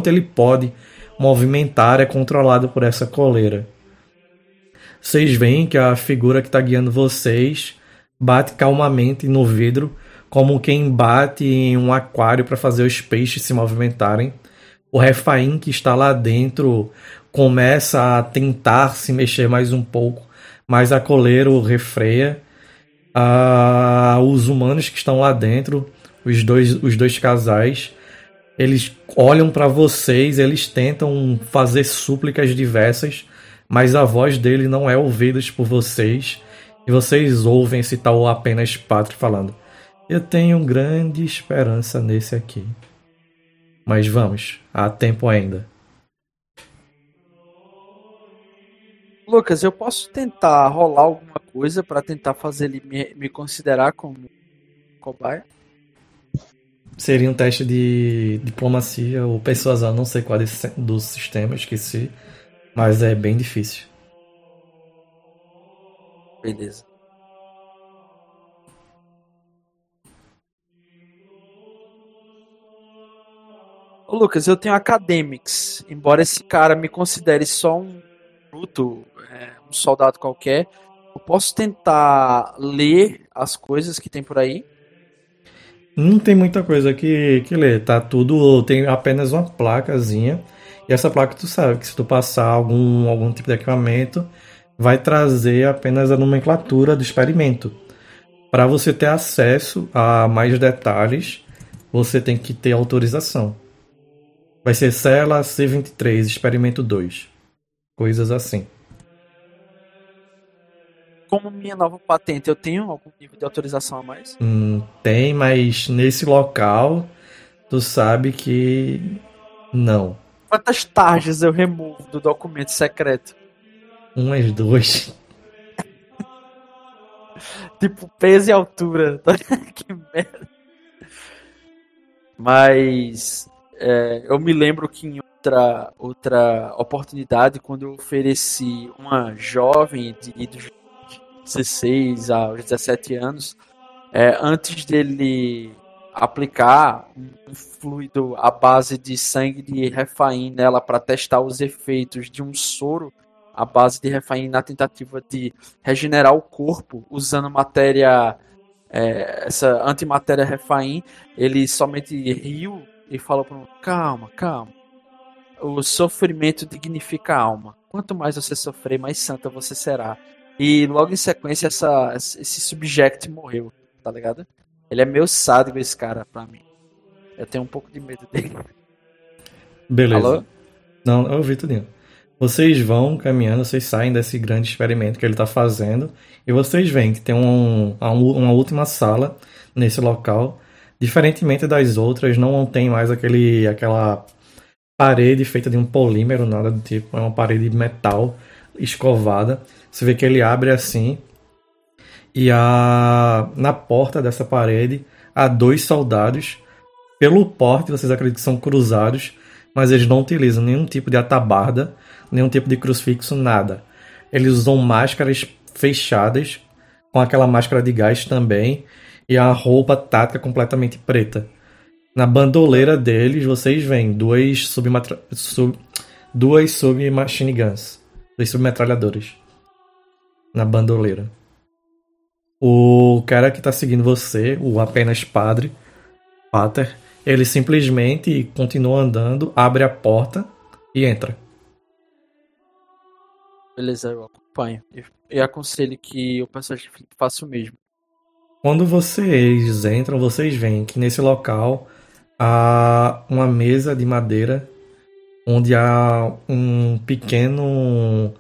ele pode movimentar é controlado por essa coleira. Vocês veem que a figura que está guiando vocês bate calmamente no vidro, como quem bate em um aquário para fazer os peixes se movimentarem. O Refaim, que está lá dentro, começa a tentar se mexer mais um pouco, mas a coleira o refreia. Os humanos que estão lá dentro, os dois casais, eles olham para vocês, eles tentam fazer súplicas diversas, mas a voz dele não é ouvida por vocês, e vocês ouvem esse tal apenas Pátria falando: eu tenho grande esperança nesse aqui, mas vamos, há tempo ainda. Lucas, eu posso tentar rolar alguma coisa para tentar fazer ele me considerar como cobaia? Seria um teste de diplomacia ou persuasão, não sei qual dos sistemas, esqueci, mas é bem difícil. Beleza. Ô, Lucas, eu tenho academics, embora esse cara me considere só um bruto, um soldado qualquer. Eu posso tentar ler as coisas que tem por aí? Não tem muita coisa que ler, tá tudo, tem apenas uma placazinha, e essa placa tu sabe que se tu passar algum tipo de equipamento, vai trazer apenas a nomenclatura do experimento. Para você ter acesso a mais detalhes, você tem que ter autorização. Vai ser cela C23, experimento 2, coisas assim. Como minha nova patente, eu tenho algum nível de autorização a mais? Tem, mas nesse local, tu sabe que não. Quantas tarjas eu removo do documento secreto? Umas 2. Tipo, peso e altura. Que merda. Mas eu me lembro que em outra oportunidade, quando eu ofereci uma jovem de 16 aos 17 anos, antes dele aplicar um fluido à base de sangue de Refaim nela para testar os efeitos de um soro à base de Refaim na tentativa de regenerar o corpo usando matéria, essa antimatéria Refaim, ele somente riu e falou para mim: calma, o sofrimento dignifica a alma, quanto mais você sofrer, mais santa você será. E logo em sequência esse subject morreu, tá ligado? Ele é meio sádico, esse cara, pra mim. Eu tenho um pouco de medo dele. Beleza. Alô? Não, eu ouvi tudinho. Vocês vão caminhando, vocês saem desse grande experimento que ele está fazendo e vocês veem que tem uma última sala nesse local. Diferentemente das outras, não tem mais aquela parede feita de um polímero, nada do tipo. É uma parede de metal escovada. Você vê que ele abre assim e na porta dessa parede há dois soldados. Pelo porte, vocês acreditam que são cruzados, mas eles não utilizam nenhum tipo de atabarda, nenhum tipo de crucifixo, nada. Eles usam máscaras fechadas, com aquela máscara de gás também, e a roupa tática completamente preta. Na bandoleira deles, vocês veem duas submachine guns, duas submetralhadoras na bandoleira. O cara que está seguindo você, o apenas padre, Pater, ele simplesmente continua andando, abre a porta e entra. Beleza, eu acompanho. E aconselho que o personagem faça o mesmo. Quando vocês entram, vocês veem que nesse local há uma mesa de madeira onde há um pequeno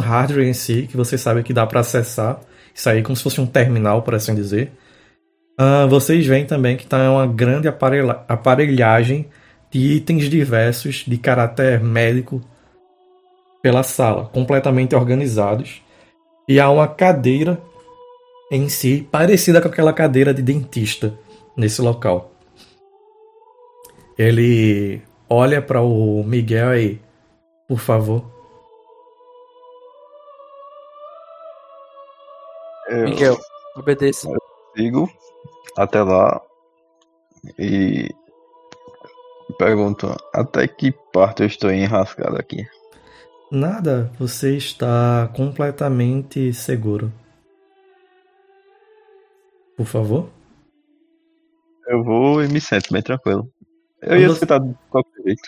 hardware em si, que vocês sabem que dá para acessar. Isso aí como se fosse um terminal, por assim dizer. Vocês veem também que está uma grande aparelhagem de itens diversos de caráter médico pela sala, completamente organizados. E há uma cadeira em si, parecida com aquela cadeira de dentista nesse local. Ele olha para o Miguel aí, por favor. Miguel, obedeça. Sigo até lá e pergunto, até que parte eu estou enrascado aqui? Nada, você está completamente seguro. Por favor? Eu vou e me sento bem tranquilo. Ia sentar de qualquer jeito.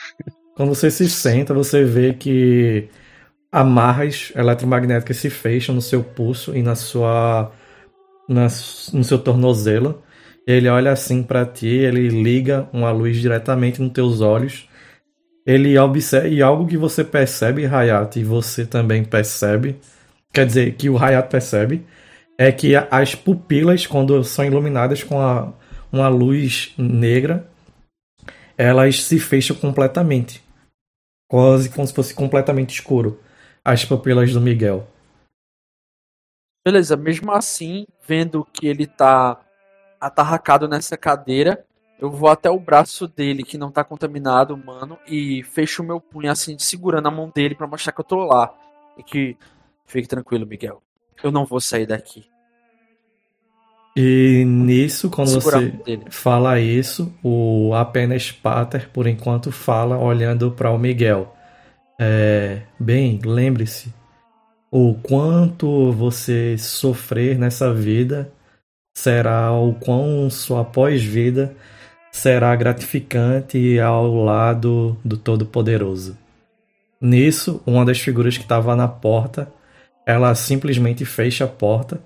Quando você se senta, você vê que amarras eletromagnéticas se fecham no seu pulso e na sua... no seu tornozelo. Ele olha assim pra ti, ele liga uma luz diretamente nos teus olhos. Ele observa, e algo que você percebe, Hayat, e você também percebe, quer dizer, que o Hayat percebe, é que as pupilas, quando são iluminadas com uma luz negra, elas se fecham completamente, quase como se fosse completamente escuro, as pupilas do Miguel. Beleza, mesmo assim, vendo que ele tá atarracado nessa cadeira, eu vou até o braço dele, que não tá contaminado, mano, e fecho o meu punho assim, segurando a mão dele pra mostrar que eu tô lá. E que, fique tranquilo, Miguel, eu não vou sair daqui. E nisso, quando você fala isso, o apenas Pater, por enquanto, fala olhando pra o Miguel. Bem, lembre-se, o quanto você sofrer nessa vida será o quão sua pós-vida será gratificante ao lado do Todo-Poderoso. Nisso, uma das figuras que estava na porta, ela simplesmente fecha a porta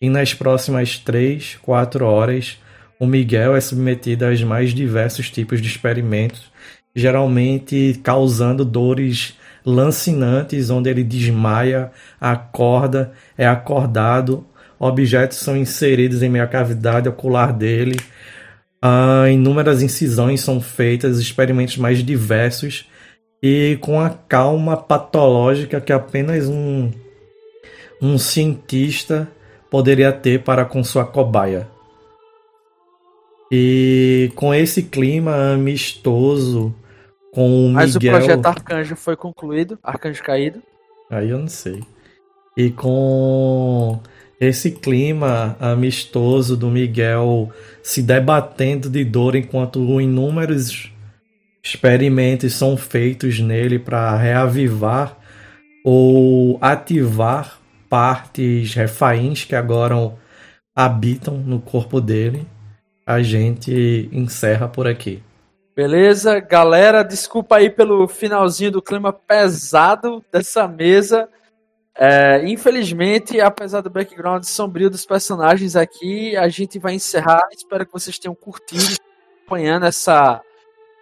e nas próximas 3-4 horas o Miguel é submetido aos mais diversos tipos de experimentos, geralmente causando dores lancinantes, onde ele desmaia, acorda, é acordado, objetos são inseridos em meio à cavidade ocular dele, inúmeras incisões são feitas, experimentos mais diversos, e com a calma patológica que apenas um cientista poderia ter para com sua cobaia. E com esse clima amistoso com o Mas Miguel... o projeto Arcanjo foi concluído, Arcanjo Caído. Aí eu não sei. E com esse clima amistoso do Miguel se debatendo de dor enquanto inúmeros experimentos são feitos nele para reavivar ou ativar partes refaíns que agora habitam no corpo dele, a gente encerra por aqui. Beleza, galera, desculpa aí pelo finalzinho do clima pesado dessa mesa. Infelizmente, apesar do background sombrio dos personagens aqui, a gente vai encerrar. Espero que vocês tenham curtido, acompanhando essa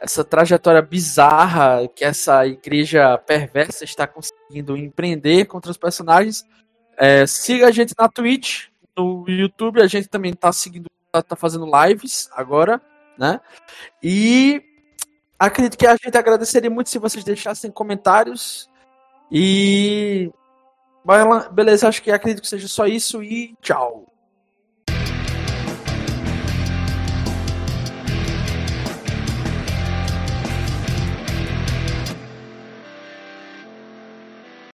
essa trajetória bizarra que essa igreja perversa está conseguindo empreender contra os personagens. Siga a gente na Twitch, no YouTube, a gente também está fazendo lives agora, né? E acredito que a gente agradeceria muito se vocês deixassem comentários. E beleza, acho que acredito que seja só isso e tchau.